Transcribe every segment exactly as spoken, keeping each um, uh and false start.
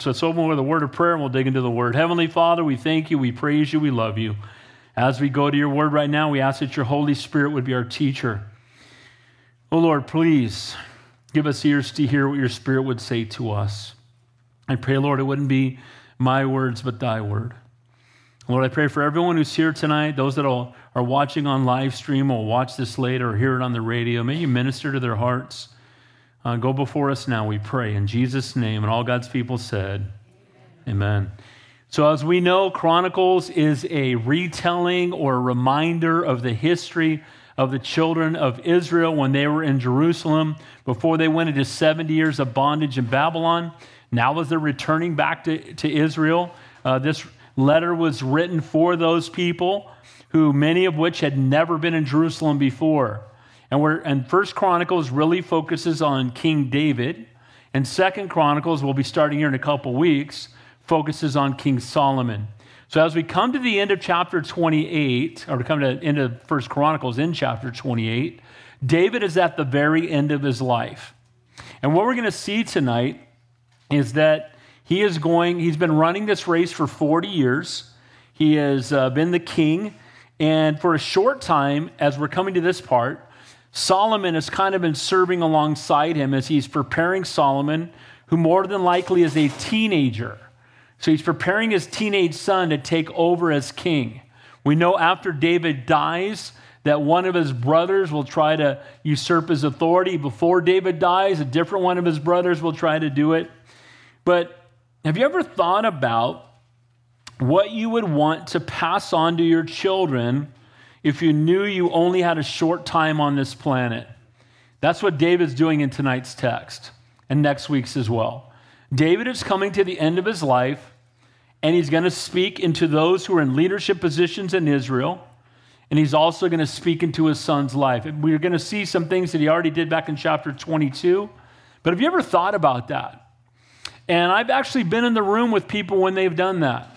So let's open with a word of prayer and we'll dig into the word. Heavenly Father, we thank you, we praise you, we love you. As we go to your word right now, we ask that your Holy Spirit would be our teacher. Oh Lord, please give us ears to hear what your Spirit would say to us. I pray, Lord, it wouldn't be my words, but thy word. Lord, I pray for everyone who's here tonight, those that are watching on live stream or watch this later or hear it on the radio. May you minister to their hearts. Uh, go before us now, we pray, in Jesus' name. And all God's people said, amen. Amen. So as we know, Chronicles is a retelling or a reminder of the history of the children of Israel when they were in Jerusalem, before they went into seventy years of bondage in Babylon. Now as they're returning back to, to Israel, uh, this letter was written for those people, who many of which had never been in Jerusalem before. And we're and First Chronicles really focuses on King David, and Second Chronicles, we'll be starting here in a couple weeks, focuses on King Solomon. So as we come to the end of chapter twenty-eight, or to come to the end of First Chronicles in chapter twenty-eight, David is at the very end of his life. And what we're going to see tonight is that he is going, he's been running this race for forty years. He has uh, been the king. And for a short time, as we're coming to this part, Solomon has kind of been serving alongside him as he's preparing Solomon, who more than likely is a teenager. So he's preparing his teenage son to take over as king. We know after David dies that one of his brothers will try to usurp his authority. Before David dies, a different one of his brothers will try to do it. But have you ever thought about what you would want to pass on to your children if you knew you only had a short time on this planet? That's what David's doing in tonight's text and next week's as well. David is coming to the end of his life, and he's going to speak into those who are in leadership positions in Israel, and he's also going to speak into his son's life. And we're going to see some things that he already did back in chapter twenty-two, but have you ever thought about that? And I've actually been in the room with people when they've done that.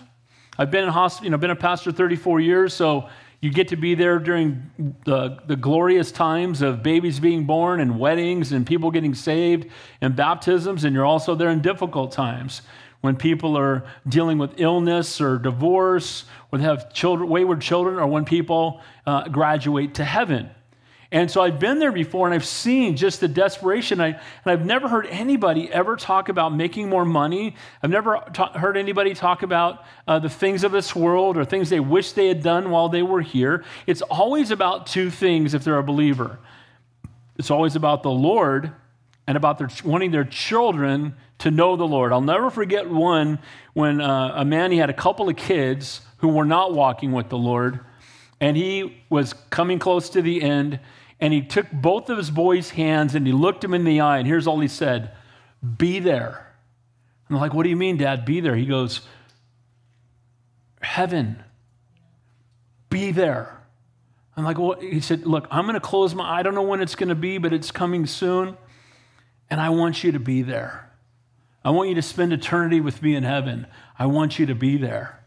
I've been in hospital, you know, been a pastor thirty-four years, so you get to be there during the, the glorious times of babies being born and weddings and people getting saved and baptisms, and you're also there in difficult times when people are dealing with illness or divorce or they have children, wayward children, or when people uh, graduate to heaven. And so I've been there before, and I've seen just the desperation. I, and I've never heard anybody ever talk about making more money. I've never ta- heard anybody talk about uh, the things of this world or things they wish they had done while they were here. It's always about two things if they're a believer. It's always about the Lord and about their, wanting their children to know the Lord. I'll never forget one when uh, a man, he had a couple of kids who were not walking with the Lord, and he was coming close to the end. And he took both of his boys' hands and he looked him in the eye. And here's all he said, "Be there." I'm like, "What do you mean, Dad, be there?" He goes, "Heaven, be there." I'm like, "Well," he said, "Look, I'm going to close my, I don't know when it's going to be, but it's coming soon. And I want you to be there. I want you to spend eternity with me in heaven. I want you to be there."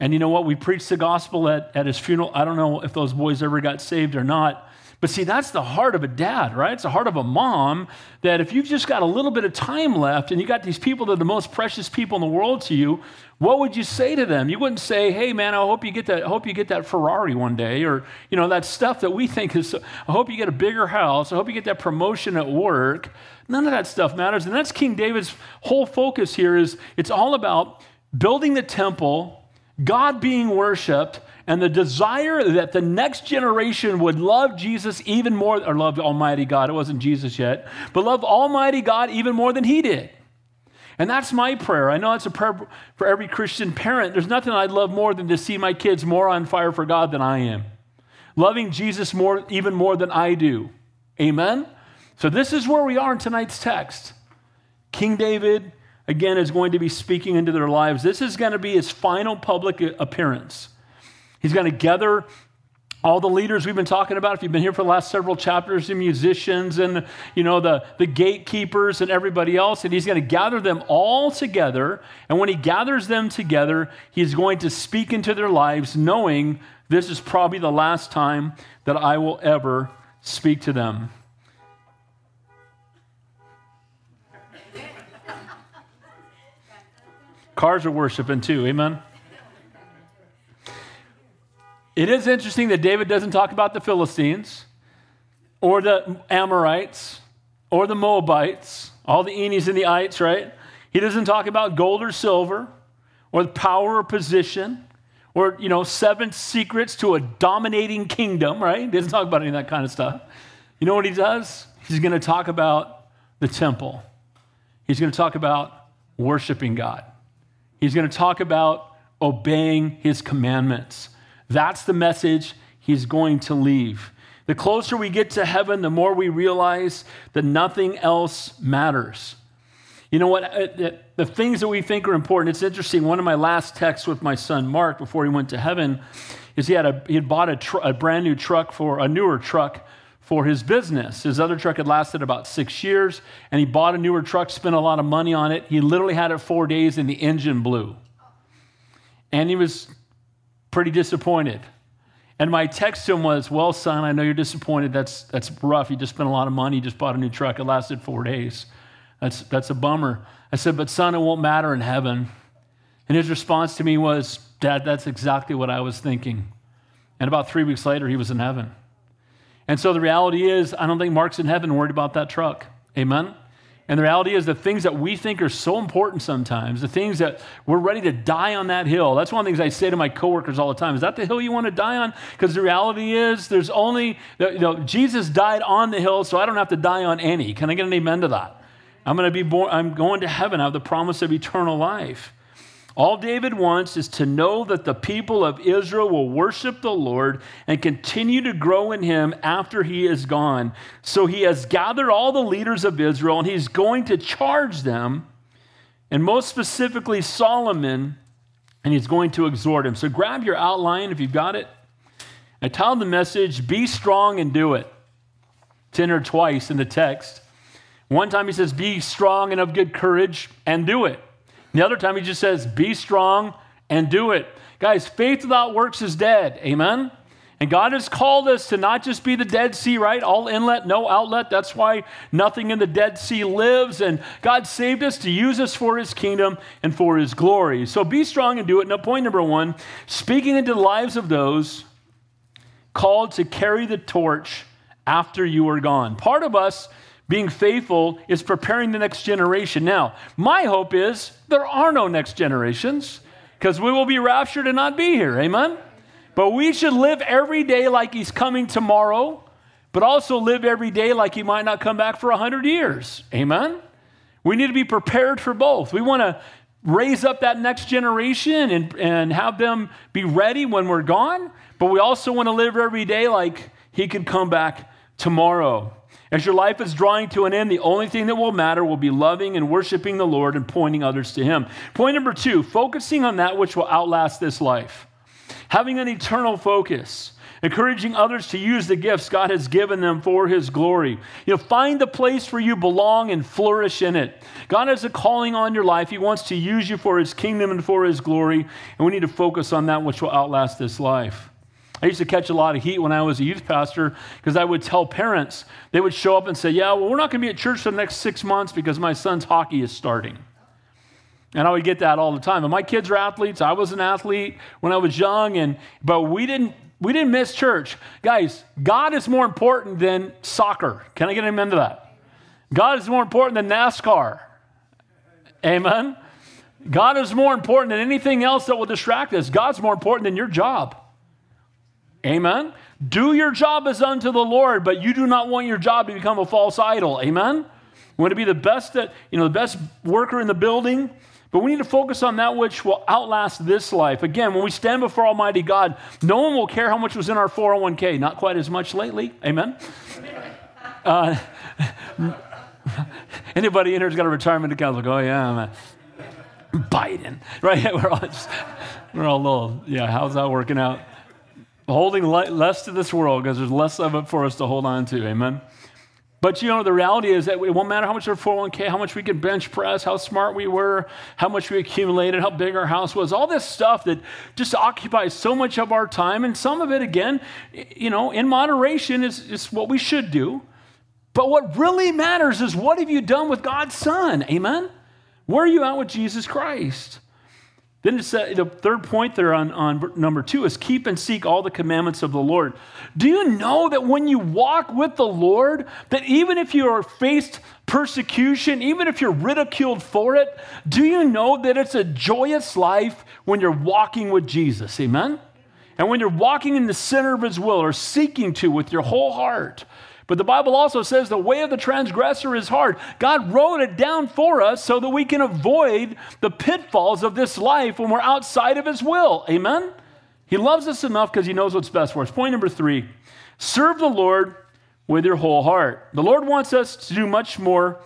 And you know what? We preached the gospel at, at his funeral. I don't know if those boys ever got saved or not. But see, that's the heart of a dad, right? It's the heart of a mom, that if you've just got a little bit of time left and you got these people that are the most precious people in the world to you, what would you say to them? You wouldn't say, "Hey, man, I hope you get that, I hope you get that Ferrari one day," or, you know, that stuff that we think is, "I hope you get a bigger house. I hope you get that promotion at work." None of that stuff matters. And that's King David's whole focus here. Is it's all about building the temple, God being worshiped, and the desire that the next generation would love Jesus even more, or love Almighty God, it wasn't Jesus yet, but love Almighty God even more than he did. And that's my prayer. I know it's a prayer for every Christian parent. There's nothing I'd love more than to see my kids more on fire for God than I am. Loving Jesus more, even more than I do. Amen? So this is where we are in tonight's text. King David, again, is going to be speaking into their lives. This is going to be his final public appearance. He's going to gather all the leaders we've been talking about. If you've been here for the last several chapters, the musicians and, you know, the, the gatekeepers and everybody else, and he's going to gather them all together. And when he gathers them together, he's going to speak into their lives, knowing this is probably the last time that I will ever speak to them. Cars are worshiping too, amen? It is interesting that David doesn't talk about the Philistines or the Amorites or the Moabites, all the Enis and the Ites, right? He doesn't talk about gold or silver or the power or position or, you know, seven secrets to a dominating kingdom, right? He doesn't talk about any of that kind of stuff. You know what he does? He's going to talk about the temple. He's going to talk about worshiping God. He's going to talk about obeying his commandments. That's the message he's going to leave. The closer we get to heaven, the more we realize that nothing else matters. You know what? The things that we think are important, it's interesting. One of my last texts with my son, Mark, before he went to heaven, is he had a he had bought a, tr- a brand new truck for, a newer truck for his business. His other truck had lasted about six years, and he bought a newer truck, spent a lot of money on it. He literally had it four days, and the engine blew. And he was pretty disappointed. And my text to him was, well, son, I know you're disappointed. That's that's rough. You just spent a lot of money. You just bought a new truck. It lasted four days. That's that's a bummer. I said, but son, it won't matter in heaven. And his response to me was, Dad, that's exactly what I was thinking. And about three weeks later, he was in heaven. And so the reality is, I don't think Mark's in heaven worried about that truck. Amen? And the reality is the things that we think are so important sometimes, the things that we're ready to die on that hill. That's one of the things I say to my coworkers all the time. Is that the hill you want to die on? Because the reality is there's only, you know, Jesus died on the hill, so I don't have to die on any. Can I get an amen to that? I'm going to be born, I'm going to heaven. I have the promise of eternal life. All David wants is to know that the people of Israel will worship the Lord and continue to grow in him after he is gone. So he has gathered all the leaders of Israel and he's going to charge them, and most specifically Solomon, and he's going to exhort him. So grab your outline if you've got it. I titled the message, Be Strong and Do It. It's entered twice in the text. One time he says, be strong and of good courage and do it. The other time he just says, be strong and do it. Guys, faith without works is dead. Amen? And God has called us to not just be the Dead Sea, right? All inlet, no outlet. That's why nothing in the Dead Sea lives. And God saved us to use us for his kingdom and for his glory. So be strong and do it. Now, point number one, speaking into the lives of those called to carry the torch after you are gone. Part of us being faithful is preparing the next generation. Now, my hope is there are no next generations because we will be raptured and not be here. Amen? But we should live every day like he's coming tomorrow, but also live every day like he might not come back for a hundred years. Amen? We need to be prepared for both. We want to raise up that next generation and, and have them be ready when we're gone, but we also want to live every day like he could come back tomorrow. As your life is drawing to an end, the only thing that will matter will be loving and worshiping the Lord and pointing others to him. Point number two, focusing on that which will outlast this life. Having an eternal focus, encouraging others to use the gifts God has given them for his glory. You know, find the place where you belong and flourish in it. God has a calling on your life. He wants to use you for his kingdom and for his glory, and we need to focus on that which will outlast this life. I used to catch a lot of heat when I was a youth pastor because I would tell parents, they would show up and say, yeah, well, we're not going to be at church for the next six months because my son's hockey is starting. And I would get that all the time. And my kids are athletes. I was an athlete when I was young, and but we didn't we didn't miss church. Guys, God is more important than soccer. Can I get an amen to that? God is more important than NASCAR. Amen? God is more important than anything else that will distract us. God's more important than your job. Amen? Do your job as unto the Lord, but you do not want your job to become a false idol. Amen? We want to be the best that, you know, the best worker in the building, but we need to focus on that which will outlast this life. Again, when we stand before Almighty God, no one will care how much was in our four oh one k. Not quite as much lately. Amen? uh, anybody in here has got a retirement account? Like, oh, yeah, man. Biden. Right? We're all, just, we're all little, yeah, how's that working out? Holding less to this world because there's less of it for us to hold on to, amen? But, you know, the reality is that it won't matter how much our four oh one k, how much we can bench press, how smart we were, how much we accumulated, how big our house was, all this stuff that just occupies so much of our time. And some of it, again, you know, in moderation is, is what we should do. But what really matters is what have you done with God's Son, amen? Where are you at with Jesus Christ? Then it's, uh, the third point there on, on number two is keep and seek all the commandments of the Lord. Do you know that when you walk with the Lord, that even if you are faced persecution, even if you're ridiculed for it, do you know that it's a joyous life when you're walking with Jesus? Amen? And when you're walking in the center of his will or seeking to with your whole heart. But the Bible also says the way of the transgressor is hard. God wrote it down for us so that we can avoid the pitfalls of this life when we're outside of his will. Amen? He loves us enough because he knows what's best for us. Point number three, serve the Lord with your whole heart. The Lord wants us to do much more,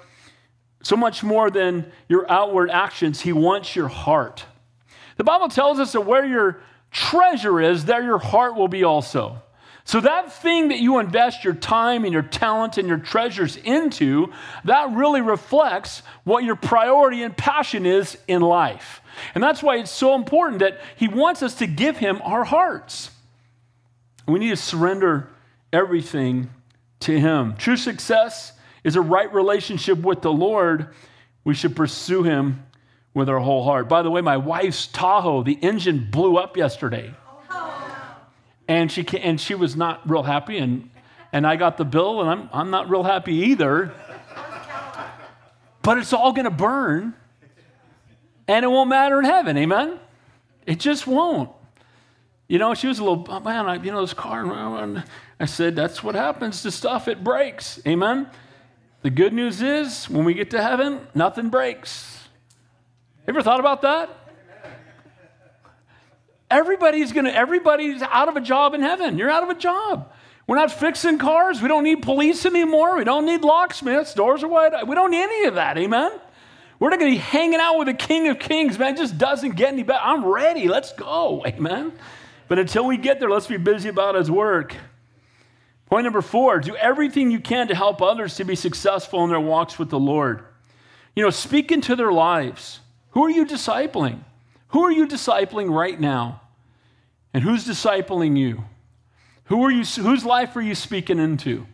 so much more than your outward actions. He wants your heart. The Bible tells us that where your treasure is, there your heart will be also. So that thing that you invest your time and your talent and your treasures into, that really reflects what your priority and passion is in life. And that's why it's so important that he wants us to give him our hearts. We need to surrender everything to him. True success is a right relationship with the Lord. We should pursue him with our whole heart. By the way, my wife's Tahoe, the engine blew up yesterday. And she and she was not real happy, and, and I got the bill, and I'm I'm not real happy either. But it's all going to burn, and it won't matter in heaven, amen? It just won't. You know, she was a little, oh, man, I, you know, this car, and I said, that's what happens to stuff. It breaks, amen? The good news is, when we get to heaven, nothing breaks. Ever thought about that? Everybody's gonna. Everybody's out of a job in heaven. You're out of a job. We're not fixing cars. We don't need police anymore. We don't need locksmiths. Doors are wide. We don't need any of that. Amen. We're not gonna be hanging out with the King of Kings, man. It just doesn't get any better. I'm ready. Let's go. Amen. But until we get there, let's be busy about his work. Point number four: do everything you can to help others to be successful in their walks with the Lord. You know, speak into their lives. Who are you discipling? Who are you discipling right now? And who's discipling you? Who are you? Whose life are you speaking into?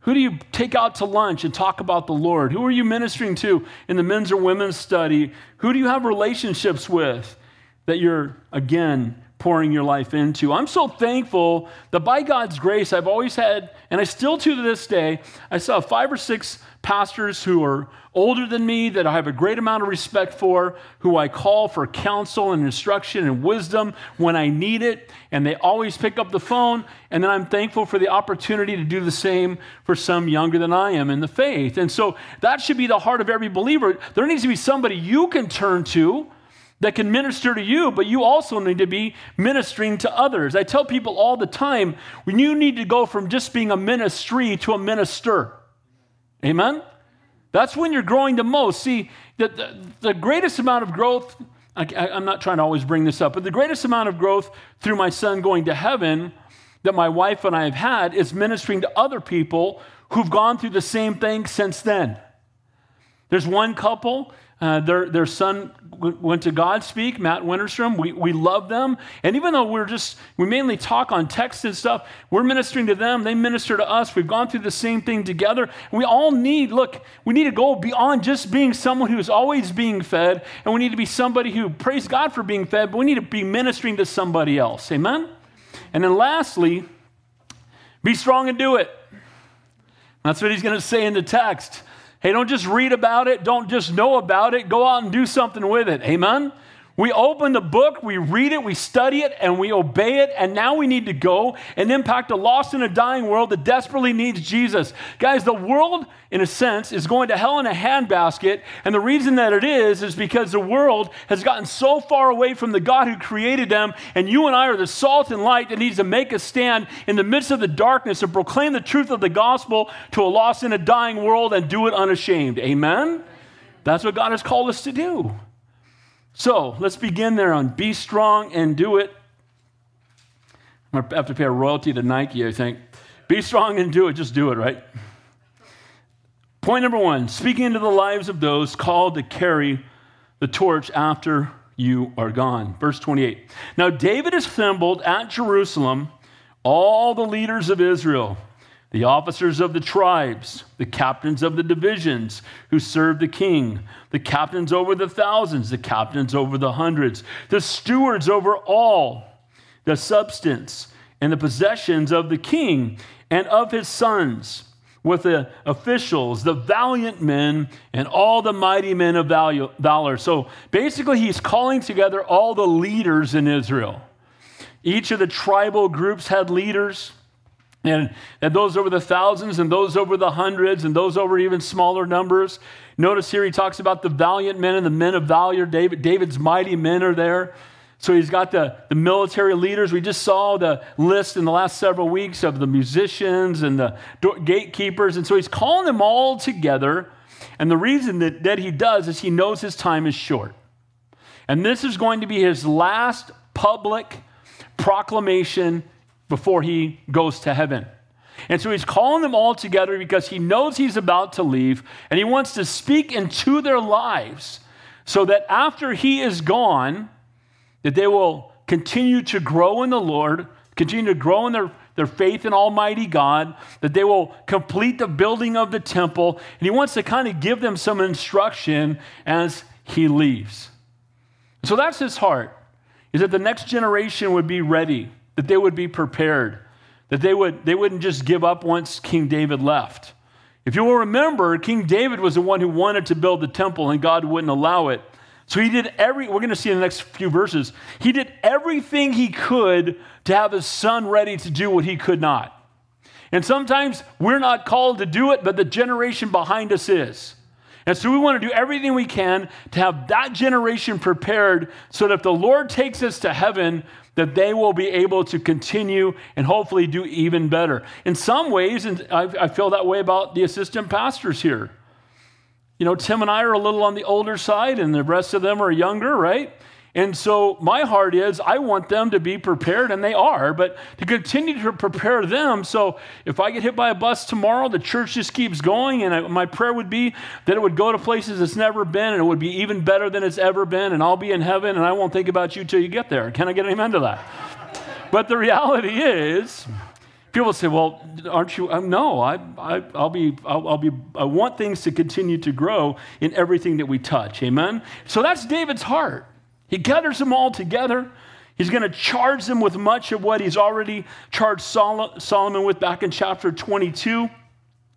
Who do you take out to lunch and talk about the Lord? Who are you ministering to in the men's or women's study? Who do you have relationships with that you're, again, pouring your life into? I'm so thankful that by God's grace, I've always had, and I still do to this day, I saw five or six pastors who are older than me that I have a great amount of respect for, who I call for counsel and instruction and wisdom when I need it, and they always pick up the phone, and then I'm thankful for the opportunity to do the same for some younger than I am in the faith. And so that should be the heart of every believer. There needs to be somebody you can turn to that can minister to you, but you also need to be ministering to others. I tell people all the time, when you need to go from just being a ministry to a minister. Amen? That's when you're growing the most. See, the, the, the greatest amount of growth, I, I, I'm not trying to always bring this up, but the greatest amount of growth through my son going to heaven that my wife and I have had is ministering to other people who've gone through the same thing since then. There's one couple, uh, their, their son w- went to God Speak, Matt Winterstrom. We, we love them. And even though we're just, we mainly talk on text and stuff, we're ministering to them. They minister to us. We've gone through the same thing together. We all need, look, we need to go beyond just being someone who's always being fed. And we need to be somebody who, praise God for being fed, but we need to be ministering to somebody else. Amen? And then lastly, be strong and do it. That's what he's going to say in the text. Hey, don't just read about it. Don't just know about it. Go out and do something with it. Amen? We open the book, we read it, we study it, and we obey it. And now we need to go and impact a lost and a dying world that desperately needs Jesus. Guys, the world, in a sense, is going to hell in a handbasket. And the reason that it is, is because the world has gotten so far away from the God who created them. And you and I are the salt and light that needs to make a stand in the midst of the darkness and proclaim the truth of the gospel to a lost and a dying world and do it unashamed. Amen? That's what God has called us to do. So let's begin there on be strong and do it. I'm going to have to pay a royalty to Nike, I think. Be strong and do it. Just do it, right? Point number one, speaking into the lives of those called to carry the torch after you are gone. Verse twenty-eight. Now David assembled at Jerusalem all the leaders of Israel, the officers of the tribes, the captains of the divisions who served the king, the captains over the thousands, the captains over the hundreds, the stewards over all, the substance and the possessions of the king and of his sons, with the officials, the valiant men, and all the mighty men of value, valor. So basically, he's calling together all the leaders in Israel. Each of the tribal groups had leaders, and, and those over the thousands, and those over the hundreds, and those over even smaller numbers. Notice here he talks about the valiant men and the men of valor. David, David's mighty men are there. So he's got the, the military leaders. We just saw the list in the last several weeks of the musicians and the gatekeepers. And so he's calling them all together. And the reason that, that he does is he knows his time is short. And this is going to be his last public proclamation before he goes to heaven. And so he's calling them all together because he knows he's about to leave. And he wants to speak into their lives so that after he is gone, that they will continue to grow in the Lord, continue to grow in their, their faith in Almighty God, that they will complete the building of the temple. And he wants to kind of give them some instruction as he leaves. So that's his heart, is that the next generation would be ready, that they would be prepared, that they would, they wouldn't just give up once King David left. If you will remember, King David was the one who wanted to build the temple and God wouldn't allow it. So he did every, we're going to see in the next few verses, he did everything he could to have his son ready to do what he could not. And sometimes we're not called to do it, but the generation behind us is. And so we want to do everything we can to have that generation prepared so that if the Lord takes us to heaven, that they will be able to continue and hopefully do even better. In some ways, and I, I feel that way about the assistant pastors here. You know, Tim and I are a little on the older side and the rest of them are younger, right? And so my heart is I want them to be prepared, and they are, but to continue to prepare them. So if I get hit by a bus tomorrow, the church just keeps going, and I, my prayer would be that it would go to places it's never been, and it would be even better than it's ever been, and I'll be in heaven, and I won't think about you till you get there. Can I get an amen to that? But the reality is, people say, "Well, aren't you?" Um, no, I, I, I'll be, I'll, I'll be. I want things to continue to grow in everything that we touch. Amen. So that's David's heart. He gathers them all together. He's going to charge them with much of what he's already charged Sol- Solomon with back in chapter twenty-two.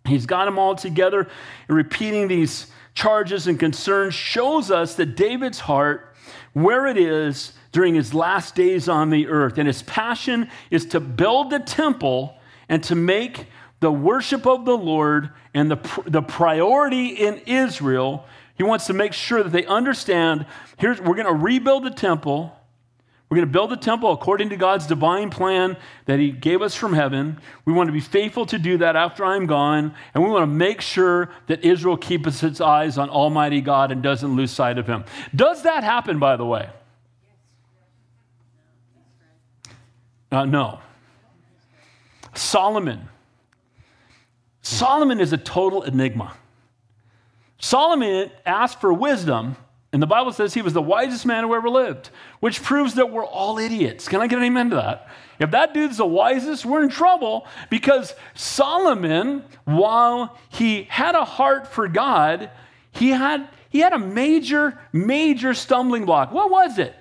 He's got them all together, and repeating these charges and concerns shows us that David's heart, where it is during his last days on the earth. And his passion is to build the temple and to make the worship of the Lord and the, the priority in Israel. He wants to make sure that they understand, here's, we're going to rebuild the temple. We're going to build the temple according to God's divine plan that he gave us from heaven. We want to be faithful to do that after I'm gone. And we want to make sure that Israel keeps its eyes on Almighty God and doesn't lose sight of him. Does that happen, by the way? Uh, no. Solomon. Solomon is a total enigma. Solomon asked for wisdom, and the Bible says he was the wisest man who ever lived, which proves that we're all idiots. Can I get an amen to that? If that dude's the wisest, we're in trouble, because Solomon, while he had a heart for God, he had, he had a major, major stumbling block. What was it?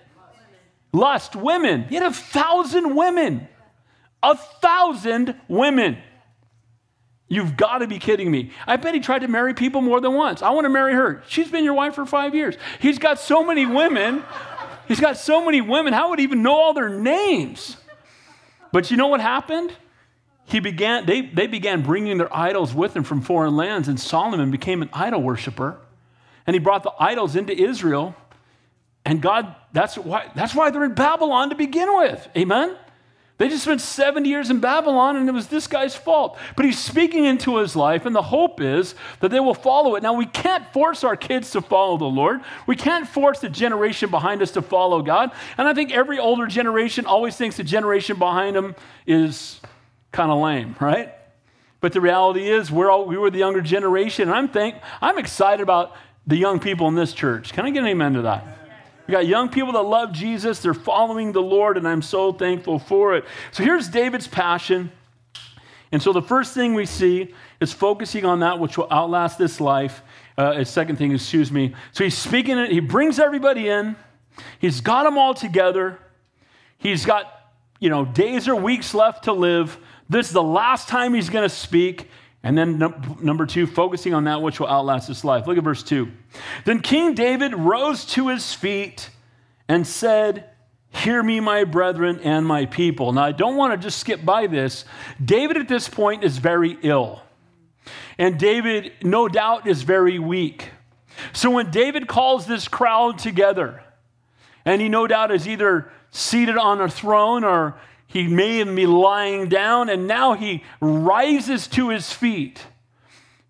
Lust, women. He had a thousand women. A thousand women. You've got to be kidding me. I bet he tried to marry people more than once. I want to marry her. She's been your wife for five years. He's got so many women. He's got so many women. How would he even know all their names? But you know what happened? He began. They, they began bringing their idols with them from foreign lands, and Solomon became an idol worshiper. And he brought the idols into Israel. And God, that's why, that's why they're in Babylon to begin with. Amen? They just spent seventy years in Babylon, and it was this guy's fault. But he's speaking into his life, and the hope is that they will follow it. Now, we can't force our kids to follow the Lord. We can't force the generation behind us to follow God. And I think every older generation always thinks the generation behind them is kind of lame, right? But the reality is we're all, we were the younger generation, and I'm, think, I'm excited about the young people in this church. Can I get an amen to that? We got young people that love Jesus. They're following the Lord, and I'm so thankful for it. So here's David's passion. And so the first thing we see is focusing on that which will outlast this life. Uh, his second thing, excuse me. So he's speaking, he brings everybody in. He's got them all together. He's got, you know, days or weeks left to live. This is the last time he's going to speak. And then num- number two, focusing on that which will outlast this life. Look at verse two. Then King David rose to his feet and said, "Hear me, my brethren and my people." Now, I don't want to just skip by this. David at this point is very ill. And David, no doubt, is very weak. So when David calls this crowd together, and he no doubt is either seated on a throne or he may even be lying down, and now he rises to his feet.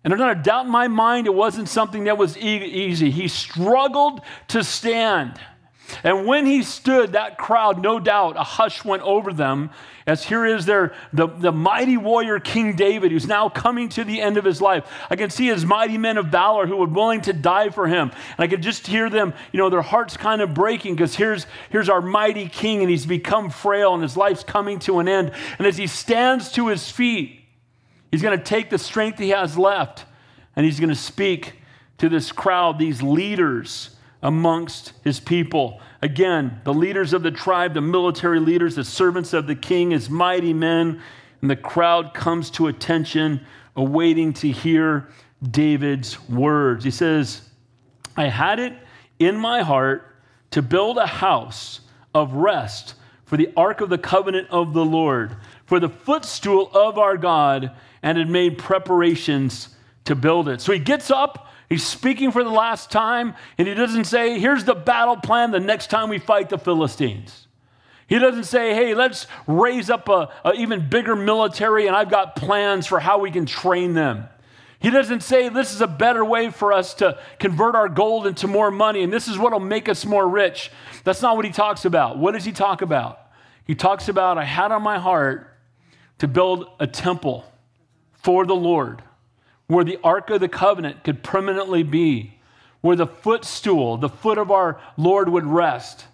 And there's not a doubt in my mind it wasn't something that was e- easy. He struggled to stand. And when he stood, that crowd, no doubt, a hush went over them, as here is their, the, the mighty warrior King David, who's now coming to the end of his life. I can see his mighty men of valor who were willing to die for him. And I could just hear them, you know, their hearts kind of breaking, because here's, here's our mighty king, and he's become frail, and his life's coming to an end. And as he stands to his feet, he's going to take the strength he has left, and he's going to speak to this crowd, these leaders amongst his people. Again, the leaders of the tribe, the military leaders, the servants of the king, his mighty men, and the crowd comes to attention, awaiting to hear David's words. He says, "I had it in my heart to build a house of rest for the Ark of the Covenant of the Lord, for the footstool of our God, and had made preparations to build it." So he gets up, he's speaking for the last time, and he doesn't say, "Here's the battle plan the next time we fight the Philistines." He doesn't say, "Hey, let's raise up a, a even bigger military, and I've got plans for how we can train them." He doesn't say, "This is a better way for us to convert our gold into more money, and this is what will make us more rich." That's not what he talks about. What does he talk about? He talks about, "I had on my heart to build a temple for the Lord, where the Ark of the Covenant could permanently be, where the footstool, the foot of our Lord would rest."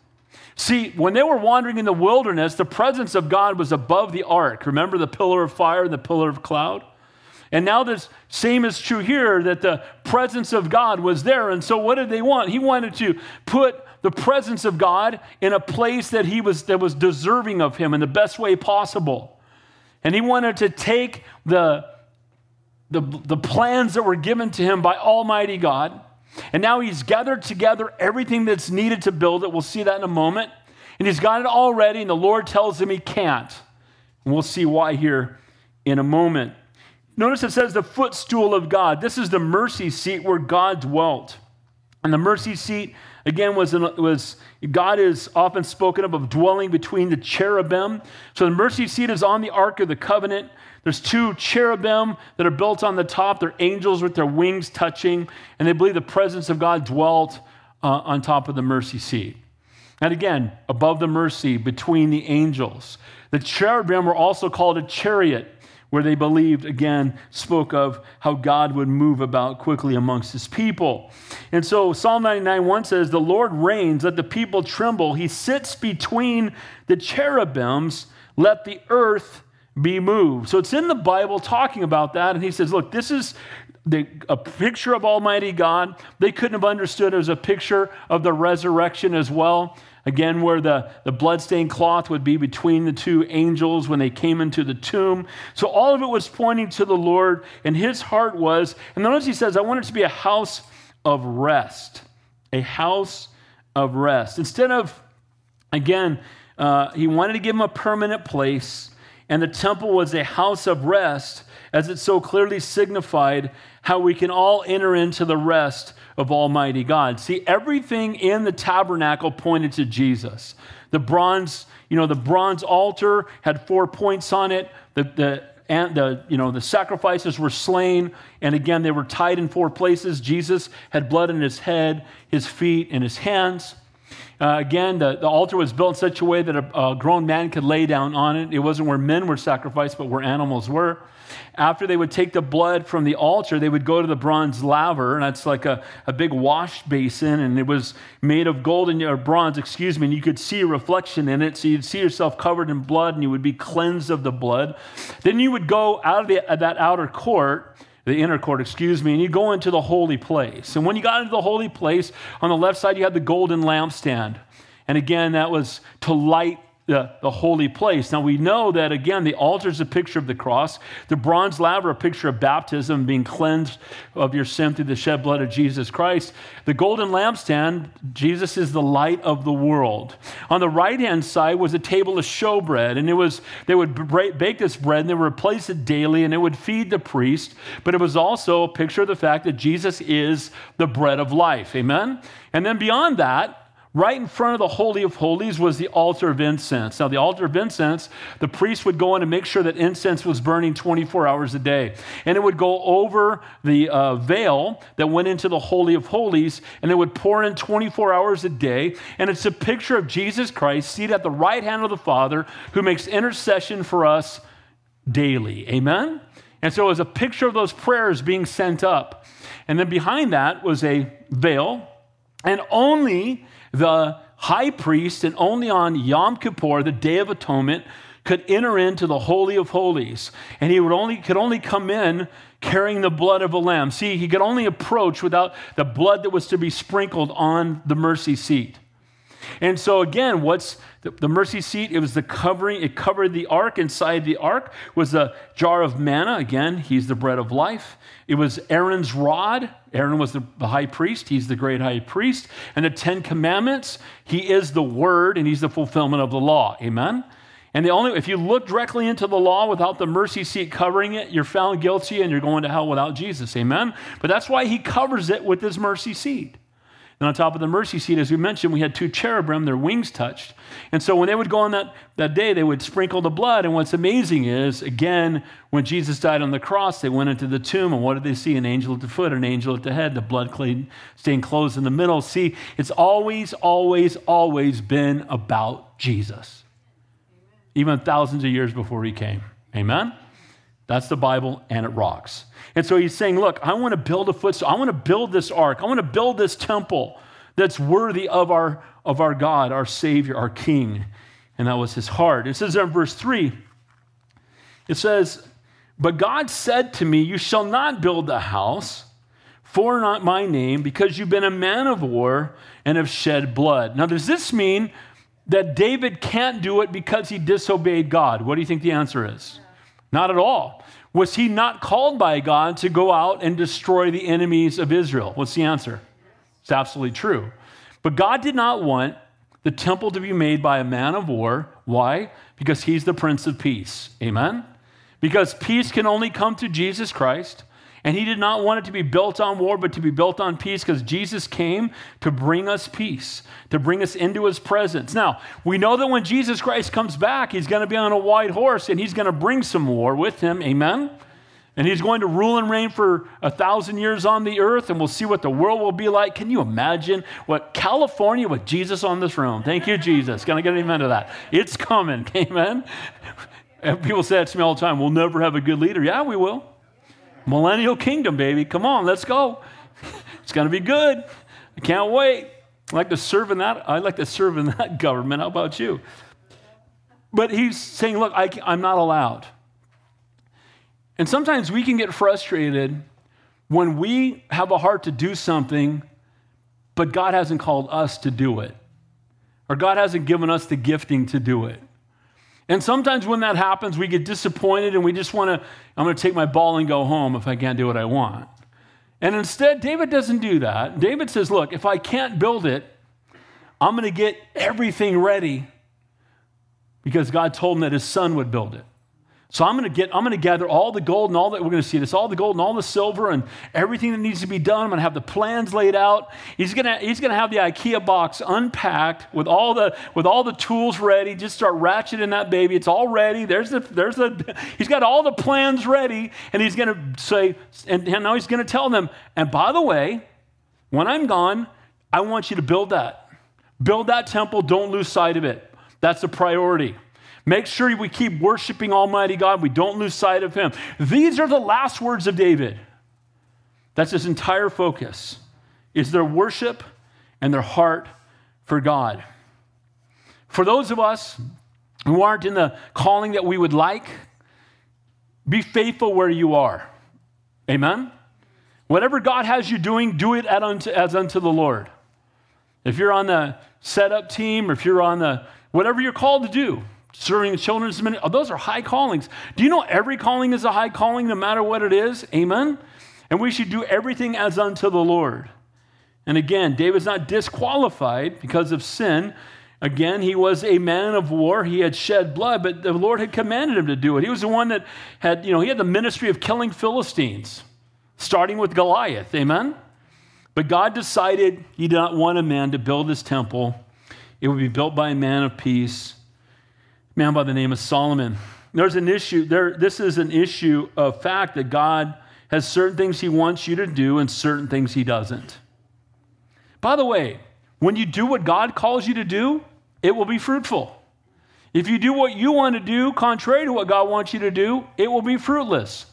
See, when they were wandering in the wilderness, the presence of God was above the ark. Remember the pillar of fire and the pillar of cloud? And now this same is true here, that the presence of God was there. And so what did they want? He wanted to put the presence of God in a place that he was, that was deserving of him in the best way possible. And he wanted to take the The, the plans that were given to him by Almighty God. And now he's gathered together everything that's needed to build it. We'll see that in a moment. And he's got it all ready, and the Lord tells him he can't. And we'll see why here in a moment. Notice it says the footstool of God. This is the mercy seat where God dwelt. And the mercy seat, again, was, was God is often spoken of, of dwelling between the cherubim. So the mercy seat is on the Ark of the Covenant. There's two cherubim that are built on the top. They're angels with their wings touching, and they believe the presence of God dwelt uh, on top of the mercy seat. And again, above the mercy, between the angels. The cherubim were also called a chariot, where they believed, again, spoke of how God would move about quickly amongst his people. And so Psalm ninety-nine one says, "The Lord reigns, let the people tremble. He sits between the cherubims, let the earth be moved." So it's in the Bible talking about that, and he says, look, this is the, a picture of Almighty God. They couldn't have understood it as a picture of the resurrection as well. Again, where the, the bloodstained cloth would be between the two angels when they came into the tomb. So all of it was pointing to the Lord, and his heart was, and notice he says, "I want it to be a house of rest." A house of rest. Instead of, again, uh, he wanted to give him a permanent place, and the temple was a house of rest, as it so clearly signified how we can all enter into the rest of Almighty God. See, everything in the tabernacle pointed to Jesus. The bronze, you know, the bronze altar had four points on it. The, the, and the, you know, the sacrifices were slain, and again, they were tied in four places. Jesus had blood in his head, his feet, and his hands. Uh, again, the, the altar was built in such a way that a, a grown man could lay down on it. It wasn't where men were sacrificed, but where animals were. After they would take the blood from the altar, they would go to the bronze laver, and that's like a, a big wash basin, and it was made of gold and or bronze, excuse me, and you could see a reflection in it, so you'd see yourself covered in blood, and you would be cleansed of the blood. Then you would go out of the, that outer court, the inner court, excuse me, and you go into the holy place. And when you got into the holy place, on the left side, you had the golden lampstand. And again, that was to light The, the holy place. Now we know that, again, the altar is a picture of the cross. The bronze laver, a picture of baptism, being cleansed of your sin through the shed blood of Jesus Christ. The golden lampstand, Jesus is the light of the world. On the right-hand side was a table of showbread, and it was they would break, bake this bread, and they would replace it daily, and it would feed the priest, but it was also a picture of the fact that Jesus is the bread of life. Amen? And then beyond that, right in front of the Holy of Holies was the altar of incense. Now, the altar of incense, the priest would go in and make sure that incense was burning twenty-four hours a day. And it would go over the uh, veil that went into the Holy of Holies, and it would pour in twenty-four hours a day. And it's a picture of Jesus Christ seated at the right hand of the Father, who makes intercession for us daily. Amen? And so it was a picture of those prayers being sent up. And then behind that was a veil, and only the high priest, and only on Yom Kippur, the Day of Atonement, could enter into the Holy of Holies. And he would only could only come in carrying the blood of a lamb. See, he could only approach without the blood that was to be sprinkled on the mercy seat. And so again, what's the, the mercy seat? It was the covering. It covered the ark. Inside the ark was a jar of manna. Again, he's the bread of life. It was Aaron's rod. Aaron was the high priest. He's the great high priest. And the Ten Commandments, he is the word, and he's the fulfillment of the law. Amen? And the only, if you look directly into the law without the mercy seat covering it, you're found guilty and you're going to hell without Jesus. Amen? But that's why he covers it with his mercy seat. And on top of the mercy seat, as we mentioned, we had two cherubim, their wings touched. And so when they would go on that, that day, they would sprinkle the blood. And what's amazing is, again, when Jesus died on the cross, they went into the tomb. And what did they see? An angel at the foot, an angel at the head, the blood stained clothes in the middle. See, it's always, always, always been about Jesus. Even thousands of years before he came. Amen? That's the Bible, and it rocks. And so he's saying, look, I want to build a footstool. I want to build this ark. I want to build this temple that's worthy of our, of our God, our Savior, our King. And that was his heart. It says in verse three, it says, but God said to me, you shall not build a house for not my name, because you've been a man of war and have shed blood. Now, does this mean that David can't do it because he disobeyed God? What do you think the answer is? Not at all. Was he not called by God to go out and destroy the enemies of Israel? What's the answer? It's absolutely true. But God did not want the temple to be made by a man of war. Why? Because he's the Prince of Peace. Amen? Because peace can only come through Jesus Christ. And he did not want it to be built on war, but to be built on peace, because Jesus came to bring us peace, to bring us into his presence. Now, we know that when Jesus Christ comes back, he's going to be on a white horse, and he's going to bring some war with him. Amen? And he's going to rule and reign for a thousand years on the earth, and we'll see what the world will be like. Can you imagine what California with Jesus on the throne? Thank you, Jesus. Can I get an amen to that? It's coming. Amen? And people say that to me all the time. We'll never have a good leader. Yeah, we will. Millennial kingdom, baby. Come on, let's go. It's going to be good. I can't wait. I like to serve in that. I like to serve in that government. How about you? But he's saying, look, I, I'm not allowed. And sometimes we can get frustrated when we have a heart to do something, but God hasn't called us to do it, or God hasn't given us the gifting to do it. And sometimes when that happens, we get disappointed and we just want to, I'm going to take my ball and go home if I can't do what I want. And instead, David doesn't do that. David says, look, if I can't build it, I'm going to get everything ready, because God told him that his son would build it. So I'm going to get, I'm going to gather all the gold and all that, we're going to see this, all the gold and all the silver and everything that needs to be done. I'm going to have the plans laid out. He's going to, he's going to have the IKEA box unpacked with all the, with all the tools ready. Just start ratcheting that baby. It's all ready. There's the, there's the, he's got all the plans ready, and he's going to say, and now he's going to tell them, and by the way, when I'm gone, I want you to build that. Build that temple. Don't lose sight of it. That's a priority. Make sure we keep worshiping Almighty God. We don't lose sight of Him. These are the last words of David. That's his entire focus, is their worship and their heart for God. For those of us who aren't in the calling that we would like, be faithful where you are. Amen? Whatever God has you doing, do it as unto the Lord. If you're on the setup team, or if you're on the, whatever you're called to do, serving the children's ministry, those are high callings. Do you know every calling is a high calling, no matter what it is? Amen? And we should do everything as unto the Lord. And again, David's not disqualified because of sin. Again, he was a man of war. He had shed blood, but the Lord had commanded him to do it. He was the one that had, you know, he had the ministry of killing Philistines, starting with Goliath. Amen? But God decided he did not want a man to build his temple. It would be built by a man of peace, a man by the name of Solomon. There's an issue. There, this is an issue of fact that God has certain things He wants you to do and certain things He doesn't. By the way, when you do what God calls you to do, it will be fruitful. If you do what you want to do, contrary to what God wants you to do, it will be fruitless.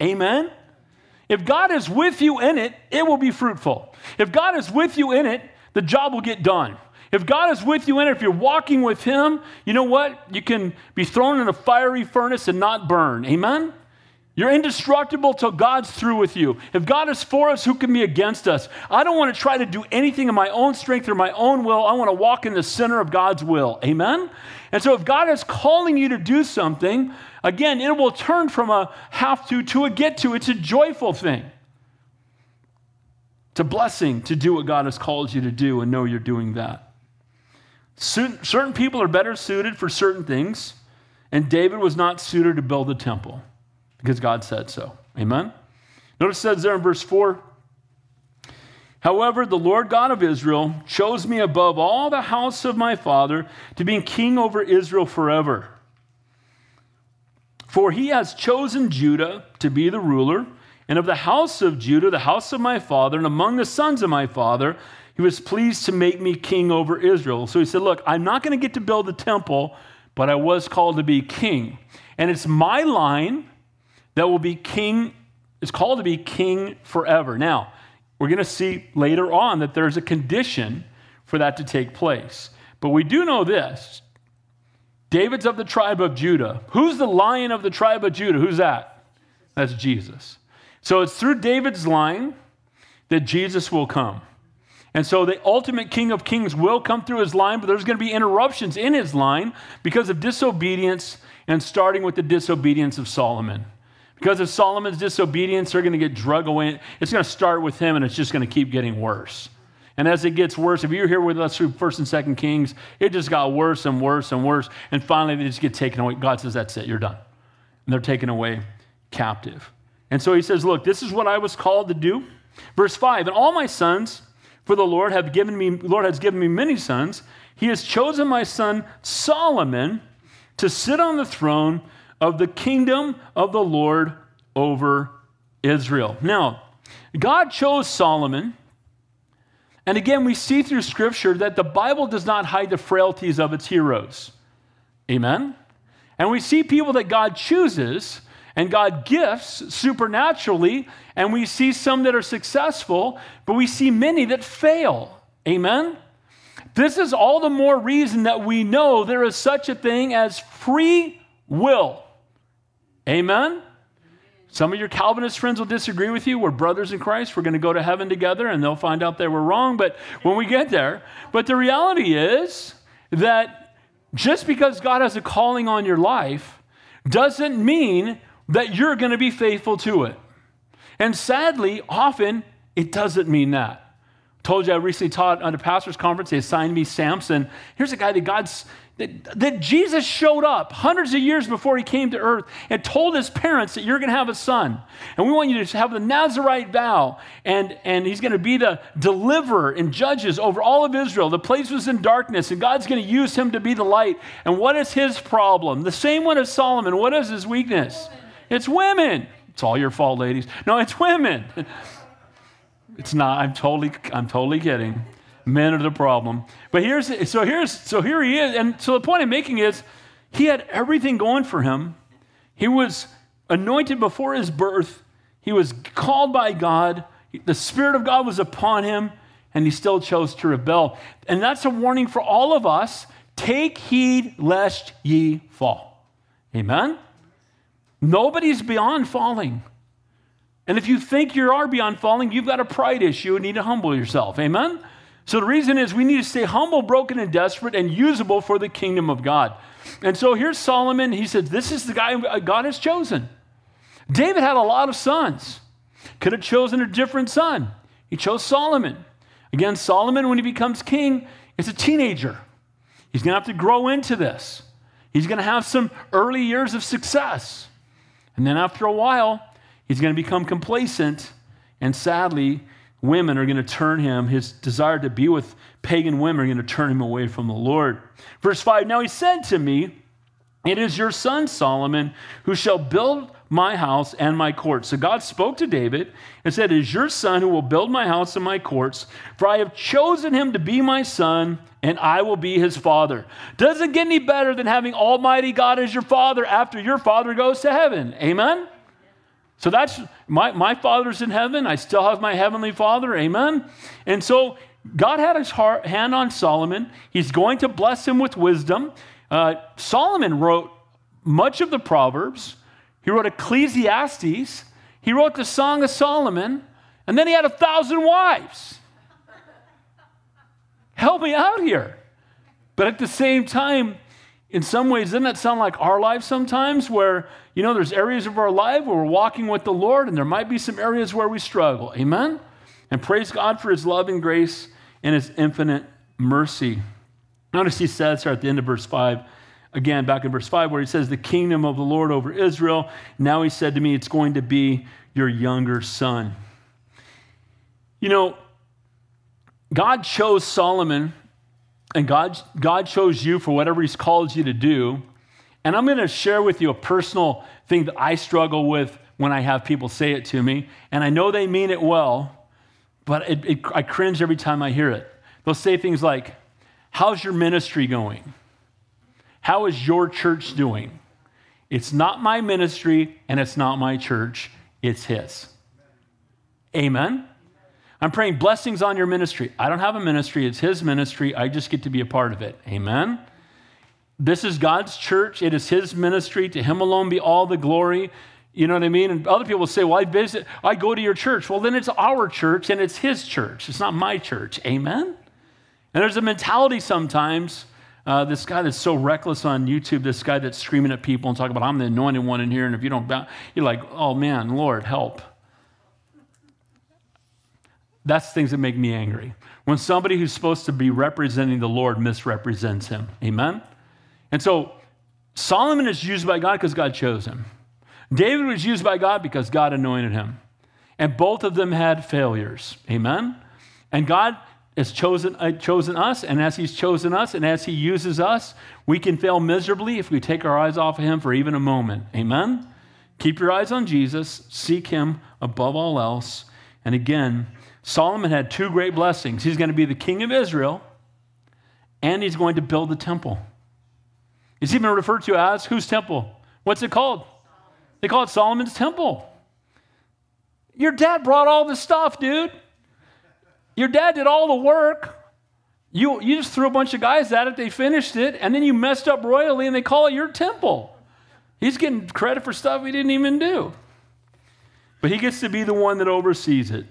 Amen? If God is with you in it, it will be fruitful. If God is with you in it, the job will get done. If God is with you in it, if you're walking with Him, you know what? You can be thrown in a fiery furnace and not burn. Amen? You're indestructible till God's through with you. If God is for us, who can be against us? I don't want to try to do anything in my own strength or my own will. I want to walk in the center of God's will. Amen? And so if God is calling you to do something, again, it will turn from a have to to a get to. It's a joyful thing. It's a blessing to do what God has called you to do and know you're doing that. Certain people are better suited for certain things, and David was not suited to build a temple. Because God said so. Amen? Notice it says there in verse four, however, the Lord God of Israel chose me above all the house of my father to be king over Israel forever. For He has chosen Judah to be the ruler, and of the house of Judah, the house of my father, and among the sons of my father, He was pleased to make me king over Israel. So He said, look, I'm not going to get to build the temple, but I was called to be king. And it's my line that will be king, is called to be king forever. Now, we're going to see later on that there's a condition for that to take place. But we do know this. David's of the tribe of Judah. Who's the lion of the tribe of Judah? Who's that? That's Jesus. So it's through David's line that Jesus will come. And so the ultimate King of Kings will come through His line, but there's going to be interruptions in His line because of disobedience, and starting with the disobedience of Solomon. Because of Solomon's disobedience, they're going to get dragged away. It's going to start with him, and it's just going to keep getting worse. And as it gets worse, if you're here with us through First and Second Kings, it just got worse and worse and worse. And finally, they just get taken away. God says, that's it. You're done. And they're taken away captive. And so He says, look, this is what I was called to do. Verse five, and all my sons, for the Lord have given me, Lord has given me many sons. He has chosen my son Solomon to sit on the throne of the kingdom of the Lord over Israel. Now, God chose Solomon. And again, we see through Scripture that the Bible does not hide the frailties of its heroes. Amen? And we see people that God chooses and God gifts supernaturally, and we see some that are successful, but we see many that fail. Amen? This is all the more reason that we know there is such a thing as free will. Amen? Some of your Calvinist friends will disagree with you. We're brothers in Christ. We're going to go to heaven together, and they'll find out they were wrong, but when we get there. But the reality is that just because God has a calling on your life doesn't mean that you're going to be faithful to it. And sadly, often, it doesn't mean that. I told you I recently taught at a pastor's conference. They assigned me Samson. Here's a guy that God's That, that Jesus showed up hundreds of years before He came to earth and told His parents that you're going to have a son. And we want you to have the Nazarite vow. And, and he's going to be the deliverer and judges over all of Israel. The place was in darkness, and God's going to use him to be the light. And what is his problem? The same one as Solomon. What is his weakness? It's women. It's all your fault, ladies. No, it's women. It's not. I'm totally, I'm totally kidding. Men are the problem. But here's, so here's, so here he is. And so the point I'm making is he had everything going for him. He was anointed before his birth. He was called by God. The Spirit of God was upon him, and he still chose to rebel. And that's a warning for all of us. Take heed lest ye fall. Amen? Nobody's beyond falling. And if you think you are beyond falling, you've got a pride issue and need to humble yourself. Amen? So the reason is we need to stay humble, broken, and desperate, and usable for the kingdom of God. And so here's Solomon. He said, this is the guy God has chosen. David had a lot of sons. Could have chosen a different son. He chose Solomon. Again, Solomon, when he becomes king, is a teenager. He's going to have to grow into this. He's going to have some early years of success. And then after a while, he's going to become complacent. And sadly, women are going to turn him, his desire to be with pagan women are going to turn him away from the Lord. Verse five, now he said to me, it is your son Solomon who shall build my house and my courts. So God spoke to David and said, it is your son who will build my house and my courts, for I have chosen him to be my son, and I will be his father. Doesn't get any better than having Almighty God as your father after your father goes to heaven. Amen? So that's, my, my father's in heaven. I still have my heavenly father. Amen? And so God had his heart, hand on Solomon. He's going to bless him with wisdom. Uh, Solomon wrote much of the Proverbs. He wrote Ecclesiastes. He wrote the Song of Solomon. And then he had a thousand wives. Help me out here. But at the same time, in some ways, doesn't that sound like our life sometimes where, you know, there's areas of our life where we're walking with the Lord and there might be some areas where we struggle. Amen? And praise God for his love and grace and his infinite mercy. Notice he says here at the end of verse five, again, back in verse five, where he says, the kingdom of the Lord over Israel. Now he said to me, it's going to be your younger son. You know, God chose Solomon, and God, God chose you for whatever he's called you to do. And I'm going to share with you a personal thing that I struggle with when I have people say it to me. And I know they mean it well, but it, it, I cringe every time I hear it. They'll say things like, how's your ministry going? How is your church doing? It's not my ministry and it's not my church. It's his. Amen? I'm praying blessings on your ministry. I don't have a ministry. It's his ministry. I just get to be a part of it. Amen? This is God's church. It is his ministry. To him alone be all the glory. You know what I mean? And other people say, well, I visit, I go to your church. Well, then it's our church and it's his church. It's not my church. Amen? And there's a mentality sometimes. Uh, this guy that's so reckless on YouTube, this guy that's screaming at people and talking about, I'm the anointed one in here, and if you don't bow, you're like, oh man, Lord, help. That's things that make me angry. When somebody who's supposed to be representing the Lord misrepresents him. Amen? And so Solomon is used by God because God chose him. David was used by God because God anointed him. And both of them had failures. Amen? And God has chosen, uh, chosen us, and as he's chosen us, and as he uses us, we can fail miserably if we take our eyes off of him for even a moment. Amen? Keep your eyes on Jesus. Seek him above all else. And again, Solomon had two great blessings. He's going to be the king of Israel, and he's going to build the temple. It's even referred to as whose temple? What's it called? Solomon. They call it Solomon's temple. Your dad brought all the stuff, dude. Your dad did all the work. You, you just threw a bunch of guys at it. They finished it. And then you messed up royally, and they call it your temple. He's getting credit for stuff he didn't even do. But he gets to be the one that oversees it.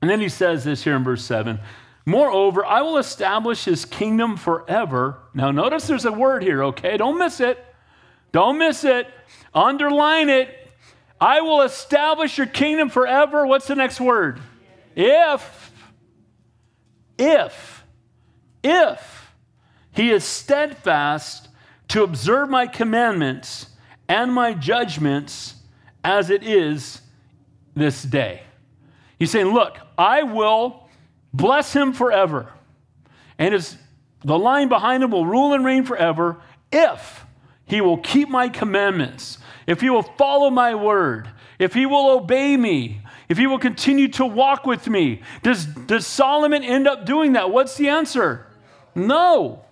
And then he says this here in verse seven. Moreover, I will establish his kingdom forever. Now notice there's a word here, okay? Don't miss it. Don't miss it. Underline it. I will establish your kingdom forever. What's the next word? Yes. If. If, if he is steadfast to observe my commandments and my judgments as it is this day. He's saying, look, I will bless him forever. And his, the line behind him will rule and reign forever if he will keep my commandments, if he will follow my word, if he will obey me, If you will continue to walk with me. Does, does Solomon end up doing that? What's the answer? No.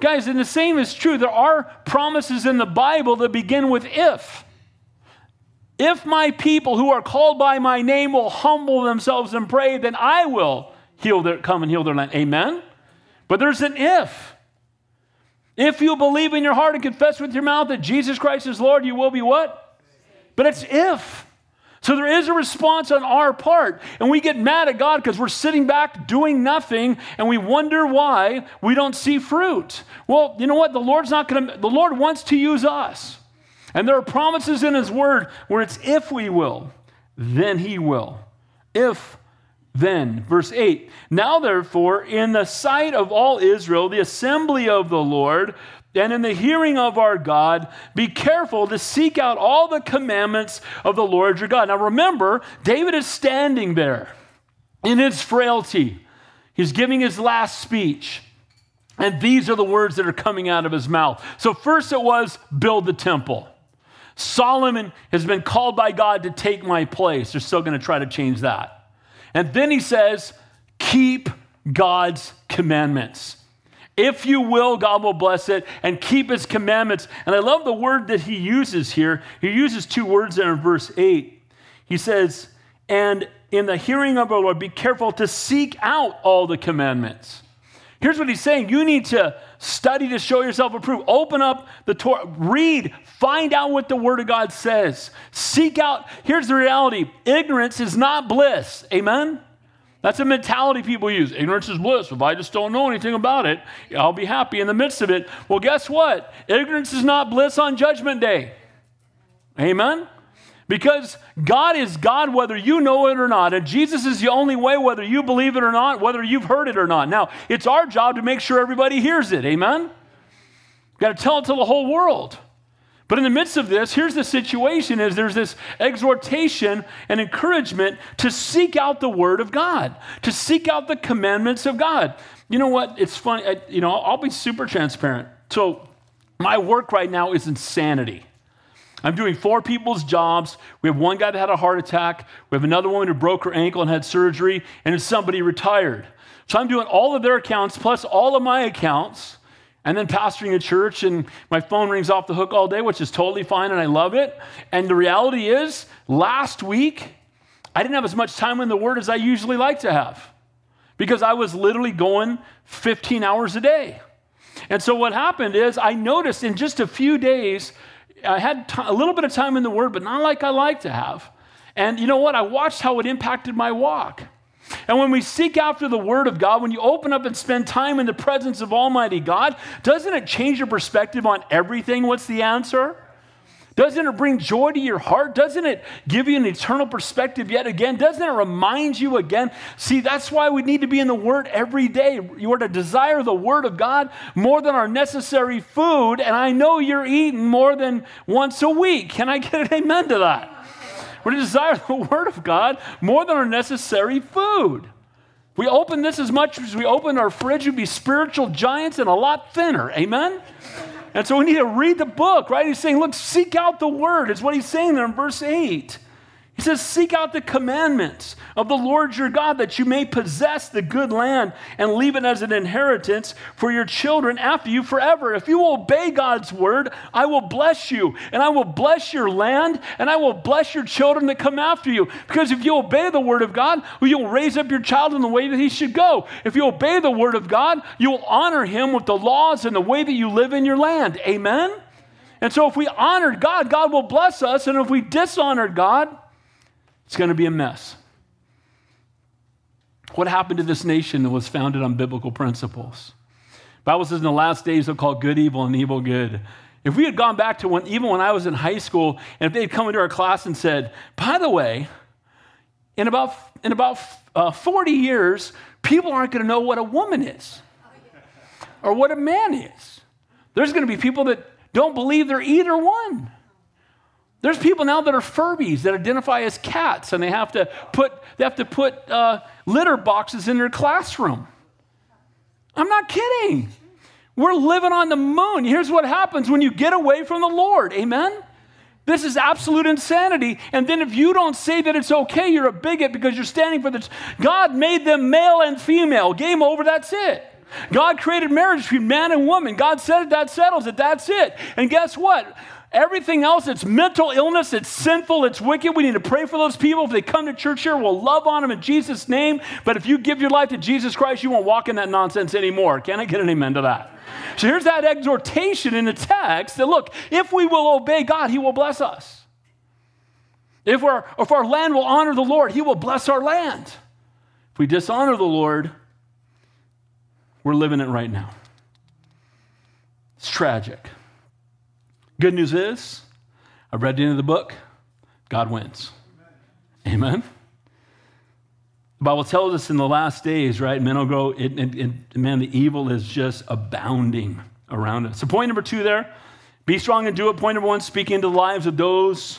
Guys, and the same is true. There are promises in the Bible that begin with if. If my people who are called by my name will humble themselves and pray, then I will heal their, come and heal their land. Amen? But there's an if. If you believe in your heart and confess with your mouth that Jesus Christ is Lord, you will be what? But it's if. So there is a response on our part, and we get mad at God because we're sitting back doing nothing, and we wonder why we don't see fruit. Well, you know what? The Lord's not going to, the Lord wants to use us. And there are promises in his word where it's if we will, then he will. If, then. Verse eight, now therefore, in the sight of all Israel, the assembly of the Lord, and in the hearing of our God, be careful to seek out all the commandments of the Lord your God. Now remember, David is standing there in his frailty. He's giving his last speech. And these are the words that are coming out of his mouth. So first it was, build the temple. Solomon has been called by God to take my place. They're still going to try to change that. And then he says, keep God's commandments. If you will, God will bless it, and keep his commandments. And I love the word that he uses here. He uses two words there in verse eight. He says, and in the hearing of our Lord, be careful to seek out all the commandments. Here's what he's saying. You need to study to show yourself approved. Open up the Torah. Read. Find out what the Word of God says. Seek out. Here's the reality. Ignorance is not bliss. Amen? That's a mentality people use. Ignorance is bliss. If I just don't know anything about it, I'll be happy in the midst of it. Well, guess what? Ignorance is not bliss on Judgment Day. Amen? Because God is God whether you know it or not, and Jesus is the only way whether you believe it or not, whether you've heard it or not. Now, it's our job to make sure everybody hears it, amen? We've got to tell it to the whole world. But in the midst of this, here's the situation, is there's this exhortation and encouragement to seek out the Word of God, to seek out the commandments of God. You know what? It's funny. I, you know, I'll be super transparent. So my work right now is insanity. I'm doing four people's jobs. We have one guy that had a heart attack. We have another woman who broke her ankle and had surgery, and then somebody retired. So I'm doing all of their accounts plus all of my accounts, and then pastoring a church, and my phone rings off the hook all day, which is totally fine, and I love it. And the reality is, last week, I didn't have as much time in the Word as I usually like to have because I was literally going fifteen hours a day. And so what happened is I noticed in just a few days, I had t- a little bit of time in the Word, but not like I like to have. And you know what? I watched how it impacted my walk. And when we seek after the Word of God, when you open up and spend time in the presence of Almighty God, doesn't it change your perspective on everything? What's the answer? Doesn't it bring joy to your heart? Doesn't it give you an eternal perspective yet again? Doesn't it remind you again? See, that's why we need to be in the Word every day. You are to desire the Word of God more than our necessary food, and I know you're eating more than once a week. Can I get an amen to that? We're to desire the Word of God more than our necessary food. We open this as much as we open our fridge, we'd be spiritual giants and a lot thinner. Amen? And so we need to read the book, right? He's saying, look, seek out the Word. It's what he's saying there in verse eight. He says, seek out the commandments of the Lord your God that you may possess the good land and leave it as an inheritance for your children after you forever. If you obey God's word, I will bless you, and I will bless your land, and I will bless your children that come after you. Because if you obey the word of God, you'll raise up your child in the way that he should go. If you obey the word of God, you'll honor him with the laws and the way that you live in your land. Amen? And so if we honor God, God will bless us. And if we dishonor God, it's going to be a mess. What happened to this nation that was founded on biblical principles? The Bible says in the last days they'll call good evil and evil good. If we had gone back to when, even when I was in high school, and if they had come into our class and said, by the way, in about, in about uh, forty years, people aren't going to know what a woman is or what a man is. There's going to be people that don't believe they're either one. There's people now that are Furbies that identify as cats, and they have to put they have to put uh, litter boxes in their classroom. I'm not kidding. We're living on the moon. Here's what happens when you get away from the Lord. Amen? This is absolute insanity. And then if you don't say that it's okay, you're a bigot because you're standing for this. God made them male and female. Game over, that's it. God created marriage between man and woman. God said it, that settles it, that's it. And guess what? Everything else, it's mental illness, it's sinful, it's wicked. We need to pray for those people. If they come to church here, we'll love on them in Jesus' name. But if you give your life to Jesus Christ, you won't walk in that nonsense anymore. Can I get an amen to that? So here's that exhortation in the text that, look, if we will obey God, he will bless us. If, we're, if our land will honor the Lord, he will bless our land. If we dishonor the Lord, we're living it right now. It's tragic. Good news is, I read the end of the book, God wins. Amen. Amen. The Bible tells us in the last days, right, men will go, it, it, it, man, the evil is just abounding around us. So point number two there, be strong and do it. Point number one, speak into the lives of those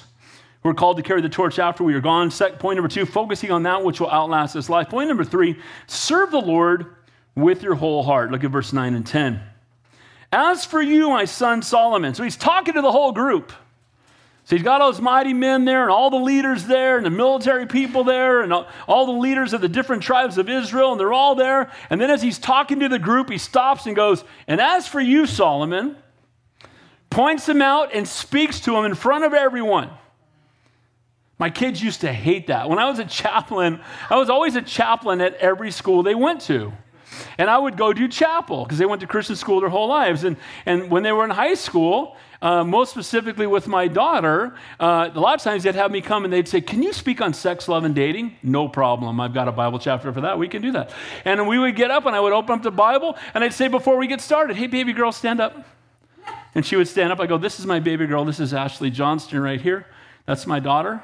who are called to carry the torch after we are gone. Second, point number two, focusing on that which will outlast this life. Point number three, serve the Lord with your whole heart. Look at verse nine and ten. As for you, my son Solomon. So he's talking to the whole group. So he's got all those mighty men there and all the leaders there and the military people there and all the leaders of the different tribes of Israel, and they're all there. And then as he's talking to the group, he stops and goes, and as for you, Solomon, points him out and speaks to him in front of everyone. My kids used to hate that. When I was a chaplain, I was always a chaplain at every school they went to. And I would go do chapel because they went to Christian school their whole lives. And and when they were in high school, uh, most specifically with my daughter, uh, a lot of times they'd have me come and they'd say, can you speak on sex, love, and dating? No problem. I've got a Bible chapter for that. We can do that. And we would get up and I would open up the Bible and I'd say before we get started, hey, baby girl, stand up. And she would stand up. I go, this is my baby girl. This is Ashley Johnston right here. That's my daughter.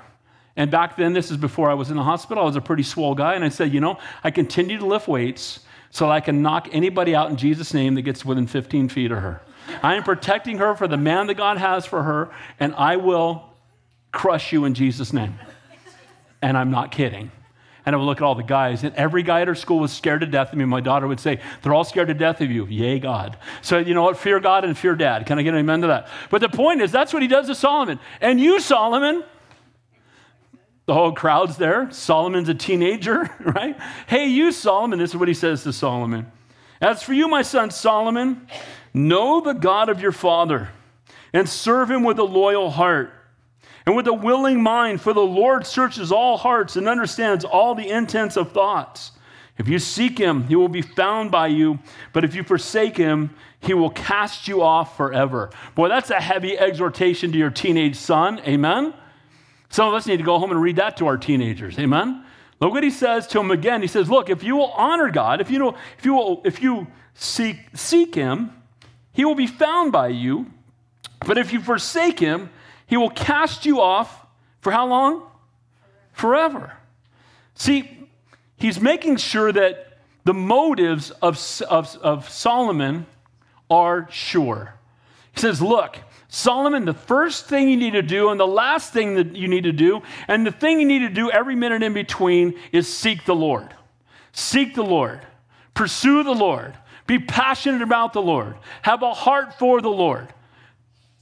And back then, this is before I was in the hospital. I was a pretty swole guy. And I said, you know, I continue to lift weights so that I can knock anybody out in Jesus' name that gets within fifteen feet of her. I am protecting her for the man that God has for her, and I will crush you in Jesus' name. And I'm not kidding. And I would look at all the guys, and every guy at her school was scared to death of me. My daughter would say, they're all scared to death of you. Yay, God. So you know what? Fear God and fear dad. Can I get an amen to that? But the point is, that's what he does to Solomon. And you, Solomon, the whole crowd's there. Solomon's a teenager, right? Hey, you, Solomon. This is what he says to Solomon. As for you, my son Solomon, know the God of your father and serve him with a loyal heart and with a willing mind, for the Lord searches all hearts and understands all the intents of thoughts. If you seek him, he will be found by you, but if you forsake him, he will cast you off forever. Boy, that's a heavy exhortation to your teenage son. Amen? Some of us need to go home and read that to our teenagers. Amen? Look what he says to him again. He says, look, if you will honor God, if you know, if you will, if you seek, seek him, he will be found by you. But if you forsake him, he will cast you off for how long? Forever. See, he's making sure that the motives of, of, of Solomon are sure. He says, look, Solomon, the first thing you need to do and the last thing that you need to do and the thing you need to do every minute in between is seek the Lord. Seek the Lord. Pursue the Lord. Be passionate about the Lord. Have a heart for the Lord.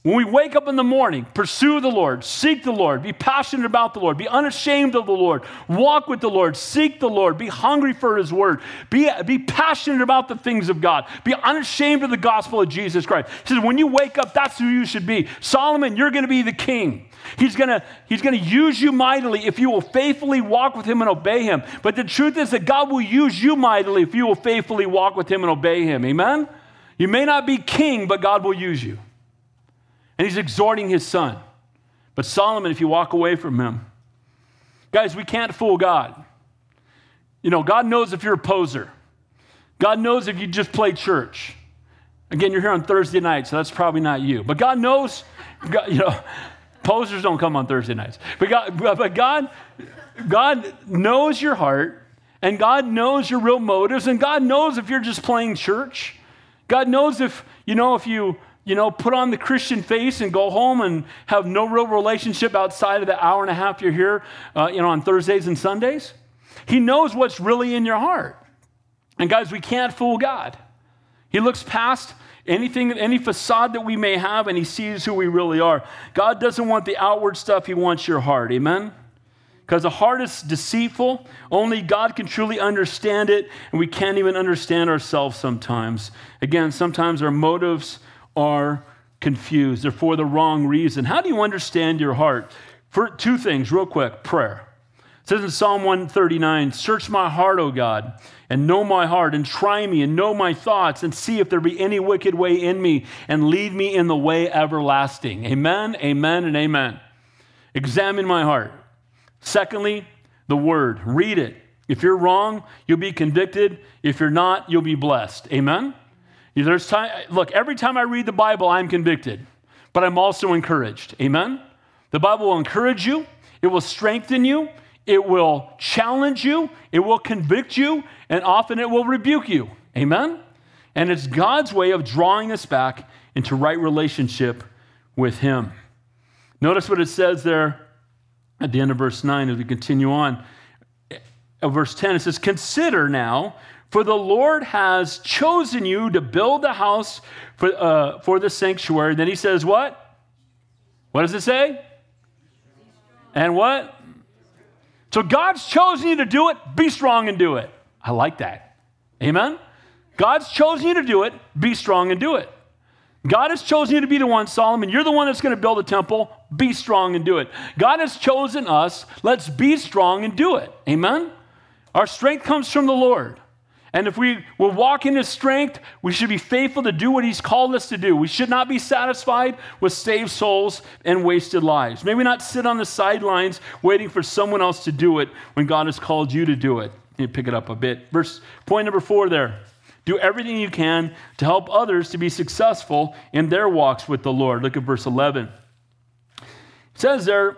When we wake up in the morning, pursue the Lord, seek the Lord, be passionate about the Lord, be unashamed of the Lord, walk with the Lord, seek the Lord, be hungry for his word, be, be passionate about the things of God, be unashamed of the gospel of Jesus Christ. He says, when you wake up, that's who you should be. Solomon, you're going to be the king. He's going to, he's going to use you mightily if you will faithfully walk with him and obey him. But the truth is that God will use you mightily if you will faithfully walk with him and obey him. Amen? You may not be king, but God will use you. And he's exhorting his son. But Solomon, if you walk away from him, guys, we can't fool God. You know, God knows if you're a poser. God knows if you just play church. Again, you're here on Thursday night, so that's probably not you. But God knows, God, you know, posers don't come on Thursday nights. But God, but God, God knows your heart, and God knows your real motives, and God knows if you're just playing church. God knows if, you know, if you... You know, put on the Christian face and go home and have no real relationship outside of the hour and a half you're here, uh, you know, on Thursdays and Sundays. He knows what's really in your heart. And guys, we can't fool God. He looks past anything, any facade that we may have, and he sees who we really are. God doesn't want the outward stuff. He wants your heart. Amen? Because the heart is deceitful. Only God can truly understand it, and we can't even understand ourselves sometimes. Again, sometimes our motives are confused. They're for the wrong reason. How do you understand your heart? For two things, real quick, prayer. It says in Psalm one thirty-nine, search my heart, O God, and know my heart, and try me, and know my thoughts, and see if there be any wicked way in me, and lead me in the way everlasting. Amen, amen, and amen. Examine my heart. Secondly, the word. Read it. If you're wrong, you'll be convicted. If you're not, you'll be blessed. Amen? There's time. Look, every time I read the Bible, I'm convicted, but I'm also encouraged. Amen? The Bible will encourage you. It will strengthen you. It will challenge you. It will convict you. And often it will rebuke you. Amen? And it's God's way of drawing us back into right relationship with him. Notice what it says there. At the end of verse nine, as we continue on, at verse ten, it says, consider now, for the Lord has chosen you to build a house for, uh, for the sanctuary. Then he says what? What does it say? And what? So God's chosen you to do it. Be strong and do it. I like that. Amen? God's chosen you to do it. Be strong and do it. God has chosen you to be the one, Solomon. You're the one that's going to build a temple. Be strong and do it. God has chosen us. Let's be strong and do it. Amen? Our strength comes from the Lord. And if we will walk in his strength, we should be faithful to do what he's called us to do. We should not be satisfied with saved souls and wasted lives. May we not sit on the sidelines waiting for someone else to do it when God has called you to do it. You pick it up a bit. Verse point number four there. Do everything you can to help others to be successful in their walks with the Lord. Look at verse eleven. It says there,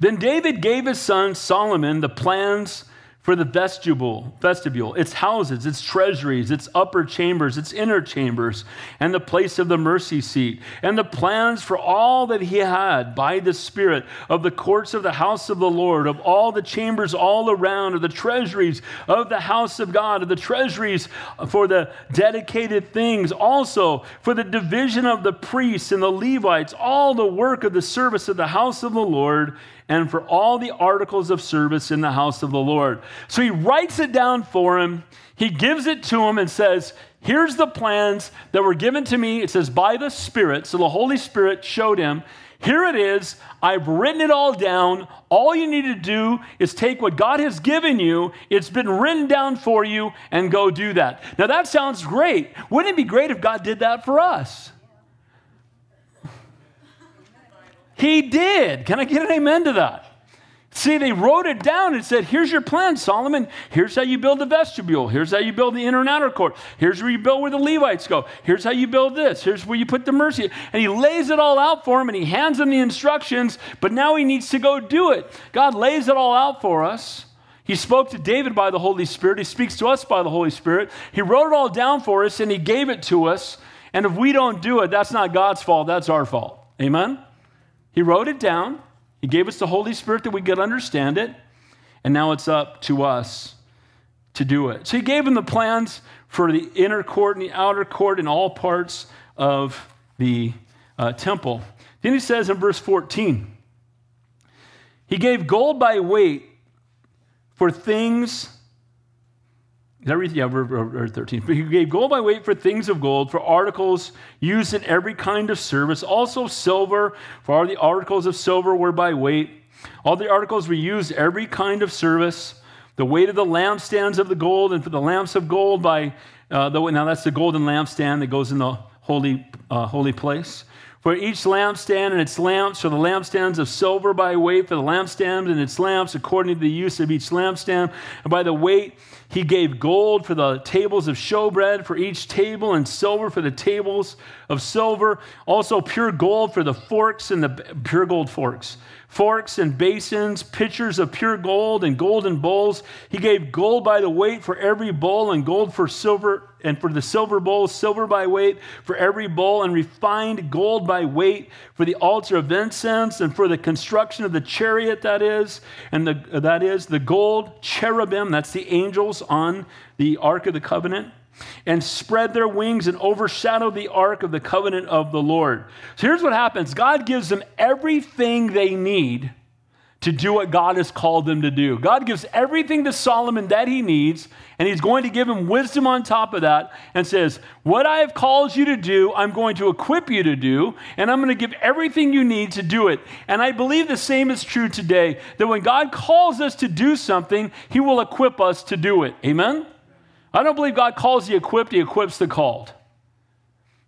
then David gave his son Solomon the plans for the vestibule, vestibule, its houses, its treasuries, its upper chambers, its inner chambers, and the place of the mercy seat, and the plans for all that he had by the Spirit of the courts of the house of the Lord, of all the chambers all around, of the treasuries of the house of God, of the treasuries for the dedicated things, also for the division of the priests and the Levites, all the work of the service of the house of the Lord, and for all the articles of service in the house of the Lord. So he writes it down for him. He gives it to him and says, here's the plans that were given to me. It says, by the Spirit. So the Holy Spirit showed him. Here it is. I've written it all down. All you need to do is take what God has given you. It's been written down for you, and go do that. Now that sounds great. Wouldn't it be great if God did that for us? He did. Can I get an amen to that? See, they wrote it down and said, here's your plan, Solomon. Here's how you build the vestibule. Here's how you build the inner and outer court. Here's where you build where the Levites go. Here's how you build this. Here's where you put the mercy. And he lays it all out for him, and he hands him the instructions, but now he needs to go do it. God lays it all out for us. He spoke to David by the Holy Spirit. He speaks to us by the Holy Spirit. He wrote it all down for us, and he gave it to us. And if we don't do it, that's not God's fault. That's our fault. Amen? He wrote it down. He gave us the Holy Spirit that we could understand it. And now it's up to us to do it. So he gave him the plans for the inner court and the outer court and all parts of the uh, temple. Then he says in verse fourteen, he gave gold by weight for things. Is that right? Yeah, verse thirteen. But he gave gold by weight for things of gold, for articles used in every kind of service, also silver, for all the articles of silver were by weight. All the articles were used every kind of service. The weight of the lampstands of the gold, and for the lamps of gold by uh, the now that's the golden lampstand that goes in the holy uh, holy place. For each lampstand and its lamps, for the lampstands of silver by weight, for the lampstands and its lamps, according to the use of each lampstand. And by the weight, he gave gold for the tables of showbread, for each table, and silver for the tables of silver. Also pure gold for the forks and the pure gold forks. Forks and basins, pitchers of pure gold and golden bowls. He gave gold by the weight for every bowl, and gold for silver, and for the silver bowl, silver by weight for every bowl, and refined gold by weight for the altar of incense, and for the construction of the chariot, that is, and the, that is the gold cherubim, that's the angels on the Ark of the Covenant, and spread their wings and overshadowed the ark of the covenant of the Lord. So here's what happens. God gives them everything they need to do what God has called them to do. God gives everything to Solomon that he needs, and he's going to give him wisdom on top of that and says, what I have called you to do, I'm going to equip you to do, and I'm going to give everything you need to do it. And I believe the same is true today, that when God calls us to do something, he will equip us to do it. Amen? I don't believe God calls the equipped, he equips the called.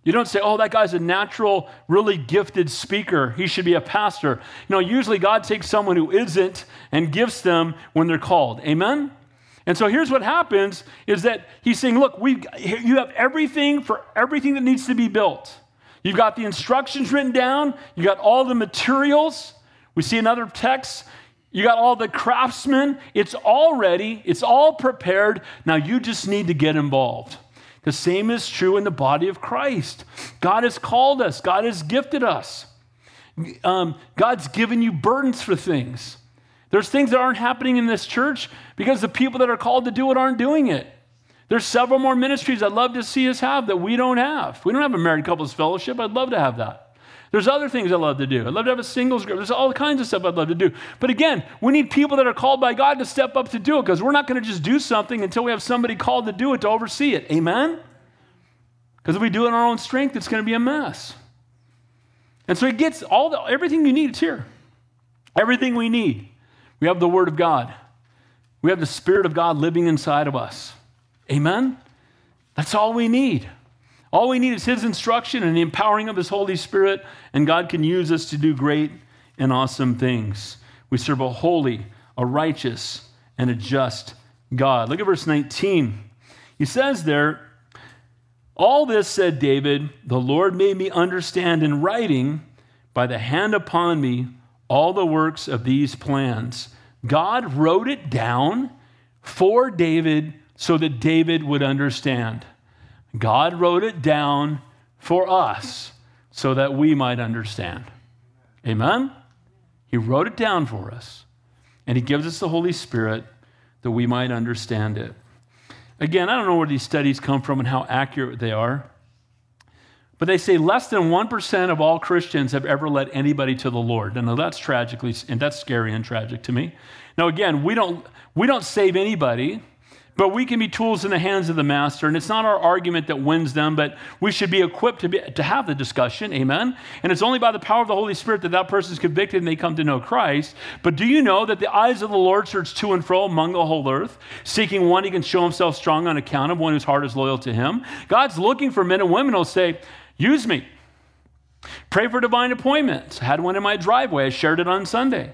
You don't say, oh, that guy's a natural, really gifted speaker. He should be a pastor. You know, usually God takes someone who isn't and gifts them when they're called. Amen? And so here's what happens is that he's saying, look, we you have everything for everything that needs to be built. You've got the instructions written down. You got all the materials. We see another text. You got all the craftsmen. It's all ready. It's all prepared. Now you just need to get involved. The same is true in the body of Christ. God has called us. God has gifted us. Um, God's given you burdens for things. There's things that aren't happening in this church because the people that are called to do it aren't doing it. There's several more ministries I'd love to see us have that we don't have. We don't have a married couples fellowship. I'd love to have that. There's other things I'd love to do. I'd love to have a singles group. There's all kinds of stuff I'd love to do. But again, we need people that are called by God to step up to do it, because we're not going to just do something until we have somebody called to do it, to oversee it. Amen? Because if we do it in our own strength, it's going to be a mess. And so he gets all the, everything you need. It's here. Everything we need. We have the Word of God. We have the Spirit of God living inside of us. Amen? That's all we need. All we need is his instruction and the empowering of his Holy Spirit, and God can use us to do great and awesome things. We serve a holy, a righteous, and a just God. Look at verse nineteen. He says there, all this said David, the Lord made me understand in writing by the hand upon me all the works of these plans. God wrote it down for David so that David would understand. God wrote it down for us so that we might understand. Amen? He wrote it down for us, and he gives us the Holy Spirit that we might understand it. Again, I don't know where these studies come from and how accurate they are, but they say less than one percent of all Christians have ever led anybody to the Lord. And that's tragically, and that's scary and tragic to me. Now, again, we don't we don't save anybody, but we can be tools in the hands of the master, and it's not our argument that wins them, but we should be equipped to be, to have the discussion, amen? And it's only by the power of the Holy Spirit that that person is convicted and they come to know Christ. But do you know that the eyes of the Lord search to and fro among the whole earth, seeking one he can show himself strong on account of, one whose heart is loyal to him? God's looking for men and women who will say, use me. Pray for divine appointments. I had one in my driveway. I shared it on Sunday.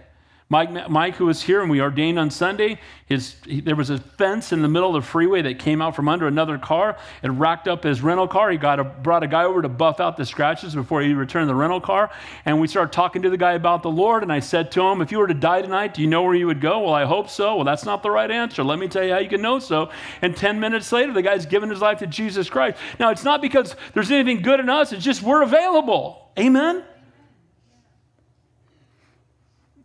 Mike, Mike, who was here and we ordained on Sunday, his, he, there was a fence in the middle of the freeway that came out from under another car. It racked up his rental car. He got a, brought a guy over to buff out the scratches before he returned the rental car. And we started talking to the guy about the Lord. And I said to him, if you were to die tonight, do you know where you would go? Well, I hope so. Well, that's not the right answer. Let me tell you how you can know so. And ten minutes later, the guy's given his life to Jesus Christ. Now, it's not because there's anything good in us. It's just we're available. Amen?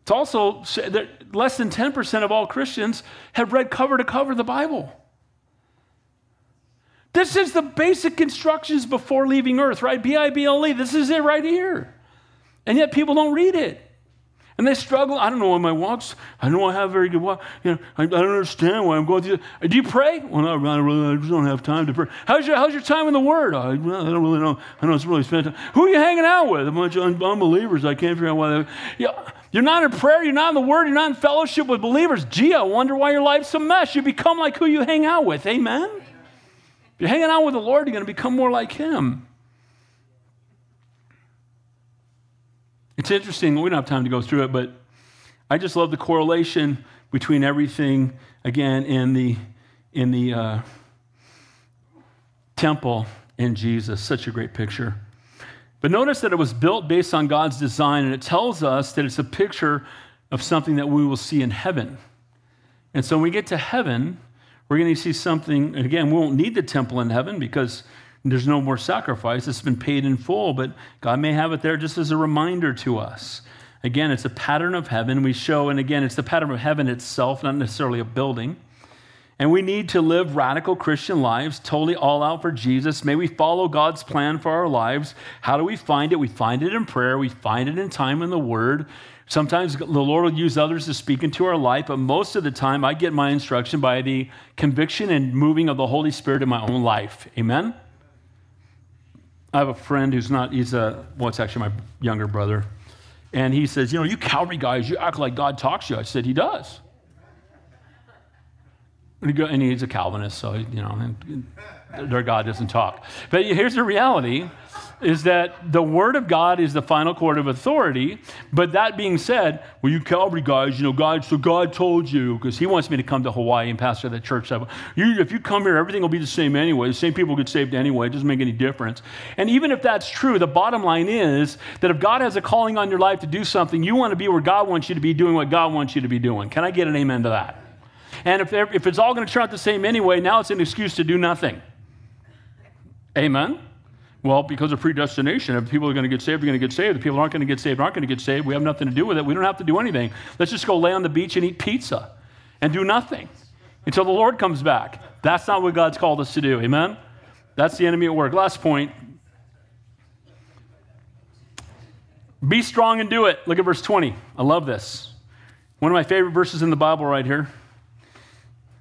It's also that less than ten percent of all Christians have read cover to cover the Bible. This is the basic instructions before leaving earth, right? B I B L E, this is it right here. And yet people don't read it. And they struggle. I don't know why my walks, I don't have a very good walk. You know, I, I don't understand why I'm going through this. Do you pray? Well, no, I, really, I just don't have time to pray. How's your, how's your time in the Word? I, I don't really know. I don't really spend time. Who are you hanging out with? A bunch of un- unbelievers. I can't figure out why they... Yeah. You're not in prayer, you're not in the Word, you're not in fellowship with believers. Gee, I wonder why your life's a mess. You become like who you hang out with. Amen? If you're hanging out with the Lord, you're going to become more like Him. It's interesting. We don't have time to go through it, but I just love the correlation between everything, again, in the, in the uh, temple and Jesus. Such a great picture. But notice that it was built based on God's design, and it tells us that it's a picture of something that we will see in heaven. And so when we get to heaven, we're going to see something, and again, we won't need the temple in heaven because there's no more sacrifice. It's been paid in full, but God may have it there just as a reminder to us. Again, it's a pattern of heaven we show, and again, it's the pattern of heaven itself, not necessarily a building. And we need to live radical Christian lives, totally all out for Jesus. May we follow God's plan for our lives. How do we find it? We find it in prayer. We find it in time in the Word. Sometimes the Lord will use others to speak into our life, but most of the time I get my instruction by the conviction and moving of the Holy Spirit in my own life. Amen? I have a friend who's not, he's a, well, it's actually my younger brother. And he says, you know, you Calvary guys, you act like God talks to you. I said, he does. And he's a Calvinist, so, you know, their God doesn't talk. But here's the reality, is that the Word of God is the final court of authority. But that being said, well, you Calvary guys, you know, God, so God told you, because he wants me to come to Hawaii and pastor that church. You, if you come here, everything will be the same anyway. The same people get saved anyway. It doesn't make any difference. And even if that's true, the bottom line is that if God has a calling on your life to do something, you want to be where God wants you to be doing what God wants you to be doing. Can I get an amen to that? And if, if it's all going to turn out the same anyway, now it's an excuse to do nothing. Amen? Well, because of predestination, if people are going to get saved, they're going to get saved. If people aren't going to get saved, aren't going to get saved. We have nothing to do with it. We don't have to do anything. Let's just go lay on the beach and eat pizza and do nothing until the Lord comes back. That's not what God's called us to do. Amen? That's the enemy at work. Last point. Be strong and do it. Look at verse twenty. I love this. One of my favorite verses in the Bible right here.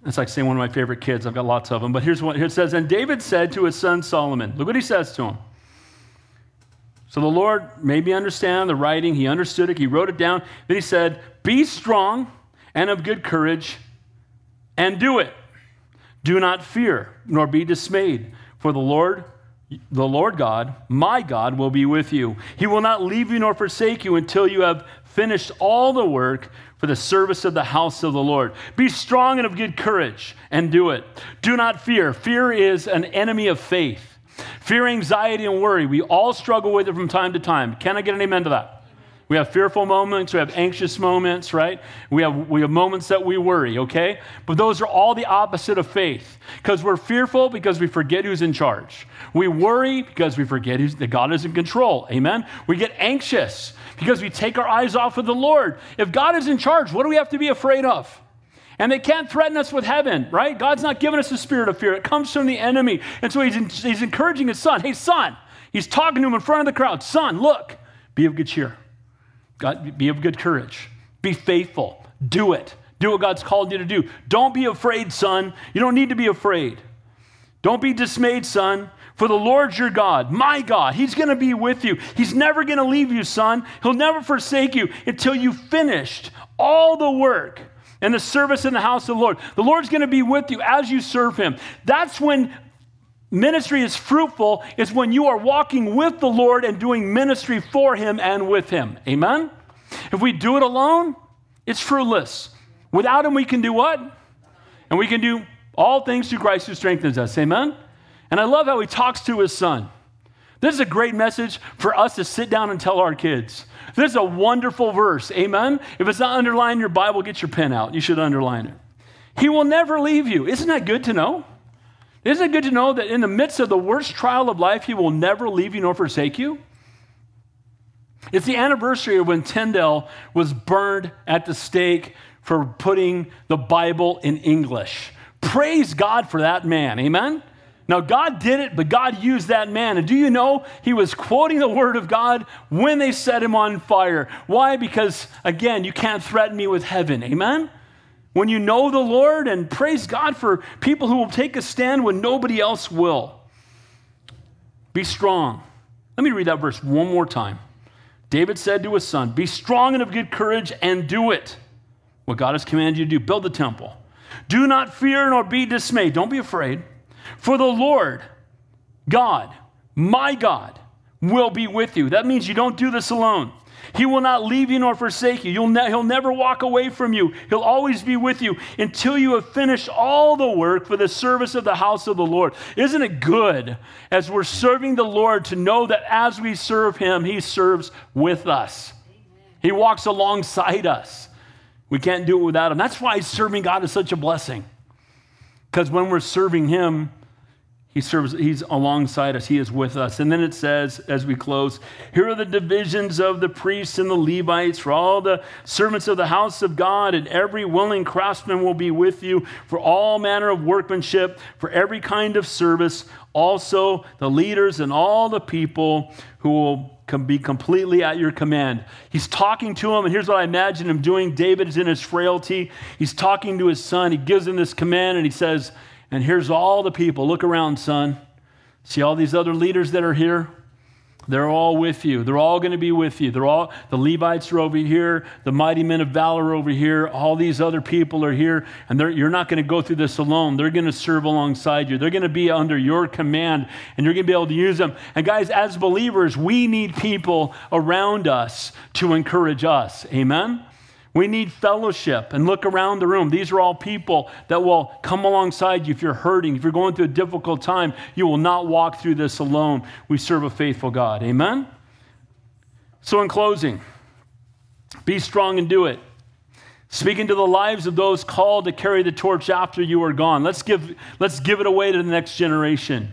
It's like saying one of my favorite kids. I've got lots of them. But here's what it says. And David said to his son Solomon. Look what he says to him. So the Lord made me understand the writing. He understood it. He wrote it down. Then he said, be strong and of good courage and do it. Do not fear nor be dismayed. For the Lord, the Lord God, my God, will be with you. He will not leave you nor forsake you until you have finished all the work for the service of the house of the Lord. Be strong and of good courage and do it. Do not fear. Fear is an enemy of faith. Fear, anxiety, and worry. We all struggle with it from time to time. Can I get an amen to that? We have fearful moments. We have anxious moments, right? We have, we have moments that we worry, okay? But those are all the opposite of faith, because we're fearful because we forget who's in charge. We worry because we forget who's, that God is in control, amen? We get anxious because we take our eyes off of the Lord. If God is in charge, what do we have to be afraid of? And they can't threaten us with heaven, right? God's not giving us the spirit of fear. It comes from the enemy. And so he's, in, he's encouraging his son. Hey, son, he's talking to him in front of the crowd. Son, look, be of good cheer. God, be of good courage. Be faithful. Do it. Do what God's called you to do. Don't be afraid, son. You don't need to be afraid. Don't be dismayed, son. For the Lord's your God, my God. He's going to be with you. He's never going to leave you, son. He'll never forsake you until you've finished all the work and the service in the house of the Lord. The Lord's going to be with you as you serve him. That's when ministry is fruitful. It's when you are walking with the Lord and doing ministry for him and with him. Amen? If we do it alone, it's fruitless. Without him, we can do what? And we can do all things through Christ who strengthens us. Amen? And I love how he talks to his son. This is a great message for us to sit down and tell our kids. This is a wonderful verse. Amen? If it's not underlined in your Bible, get your pen out. You should underline it. He will never leave you. Isn't that good to know? Isn't it good to know that in the midst of the worst trial of life, he will never leave you nor forsake you? It's the anniversary of when Tyndale was burned at the stake for putting the Bible in English. Praise God for that man. Amen? Now, God did it, but God used that man. And do you know he was quoting the word of God when they set him on fire? Why? Because, again, you can't threaten me with heaven. Amen? When you know the Lord, and praise God for people who will take a stand when nobody else will. Be strong. Let me read that verse one more time. David said to his son, be strong and of good courage and do it. What God has commanded you to do, build the temple. Do not fear nor be dismayed. Don't be afraid. For the Lord, God, my God, will be with you. That means you don't do this alone. He will not leave you nor forsake you. You'll ne- he'll never walk away from you. He'll always be with you until you have finished all the work for the service of the house of the Lord. Isn't it good as we're serving the Lord to know that as we serve him, he serves with us. He walks alongside us. We can't do it without him. That's why serving God is such a blessing. Because when we're serving him, He serves, he's alongside us, he is with us. And then it says, as we close, here are the divisions of the priests and the Levites for all the servants of the house of God, and every willing craftsman will be with you for all manner of workmanship, for every kind of service. Also the leaders and all the people who will can be completely at your command. He's talking to him, and here's what I imagine him doing. David is in his frailty. He's talking to his son. He gives him this command, and he says, and here's all the people. Look around, son. See all these other leaders that are here? They're all with you. They're all going to be with you. They're all, the Levites are over here. The mighty men of valor are over here. All these other people are here. And you're not going to go through this alone. They're going to serve alongside you. They're going to be under your command, and you're going to be able to use them. And guys, as believers, we need people around us to encourage us. Amen? We need fellowship, and look around the room. These are all people that will come alongside you if you're hurting, if you're going through a difficult time. You will not walk through this alone. We serve a faithful God. Amen? So in closing, be strong and do it. Speaking to the lives of those called to carry the torch after you are gone. Let's give, let's give it away to the next generation.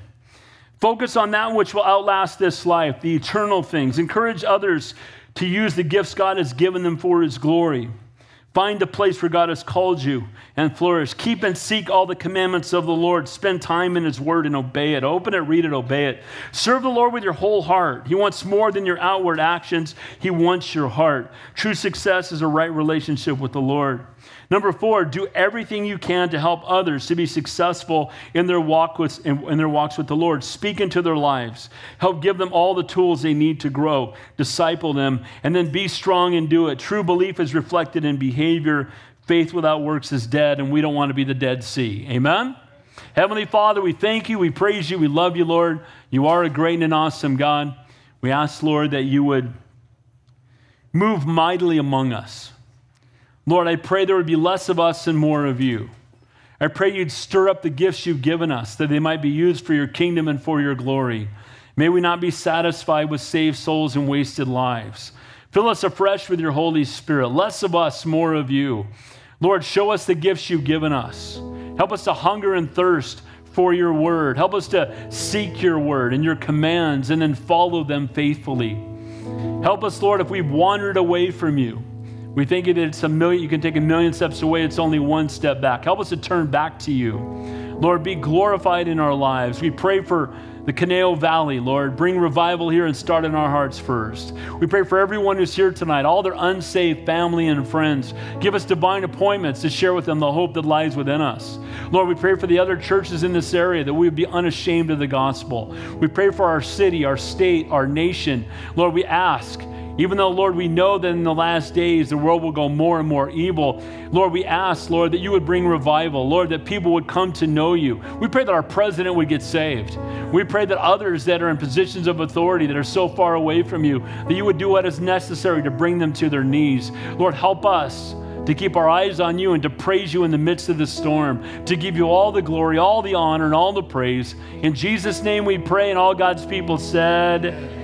Focus on that which will outlast this life, the eternal things. Encourage others to use the gifts God has given them for his glory. Find the place where God has called you and flourish. Keep and seek all the commandments of the Lord. Spend time in his word and obey it. Open it, read it, obey it. Serve the Lord with your whole heart. He wants more than your outward actions. He wants your heart. True success is a right relationship with the Lord. Number four, do everything you can to help others to be successful in their walk with, in, in their walks with the Lord. Speak into their lives. Help give them all the tools they need to grow. Disciple them. And then be strong and do it. True belief is reflected in behavior. Faith without works is dead, and we don't want to be the Dead Sea. Amen? Heavenly Father, we thank you. We praise you. We love you, Lord. You are a great and awesome God. We ask, Lord, that you would move mightily among us. Lord, I pray there would be less of us and more of you. I pray you'd stir up the gifts you've given us, that they might be used for your kingdom and for your glory. May we not be satisfied with saved souls and wasted lives. Fill us afresh with your Holy Spirit. Less of us, more of you. Lord, show us the gifts you've given us. Help us to hunger and thirst for your word. Help us to seek your word and your commands, and then follow them faithfully. Help us, Lord, if we've wandered away from you. We think that it's a million, you can take a million steps away, it's only one step back. Help us to turn back to you. Lord, be glorified in our lives. We pray for the Caneo Valley, Lord. Bring revival here and start in our hearts first. We pray for everyone who's here tonight, all their unsaved family and friends. Give us divine appointments to share with them the hope that lies within us. Lord, we pray for the other churches in this area, that we would be unashamed of the gospel. We pray for our city, our state, our nation. Lord, we ask, even though, Lord, we know that in the last days the world will go more and more evil, Lord, we ask, Lord, that you would bring revival. Lord, that people would come to know you. We pray that our president would get saved. We pray that others that are in positions of authority that are so far away from you, that you would do what is necessary to bring them to their knees. Lord, help us to keep our eyes on you and to praise you in the midst of the storm, to give you all the glory, all the honor, and all the praise. In Jesus' name we pray, and all God's people said,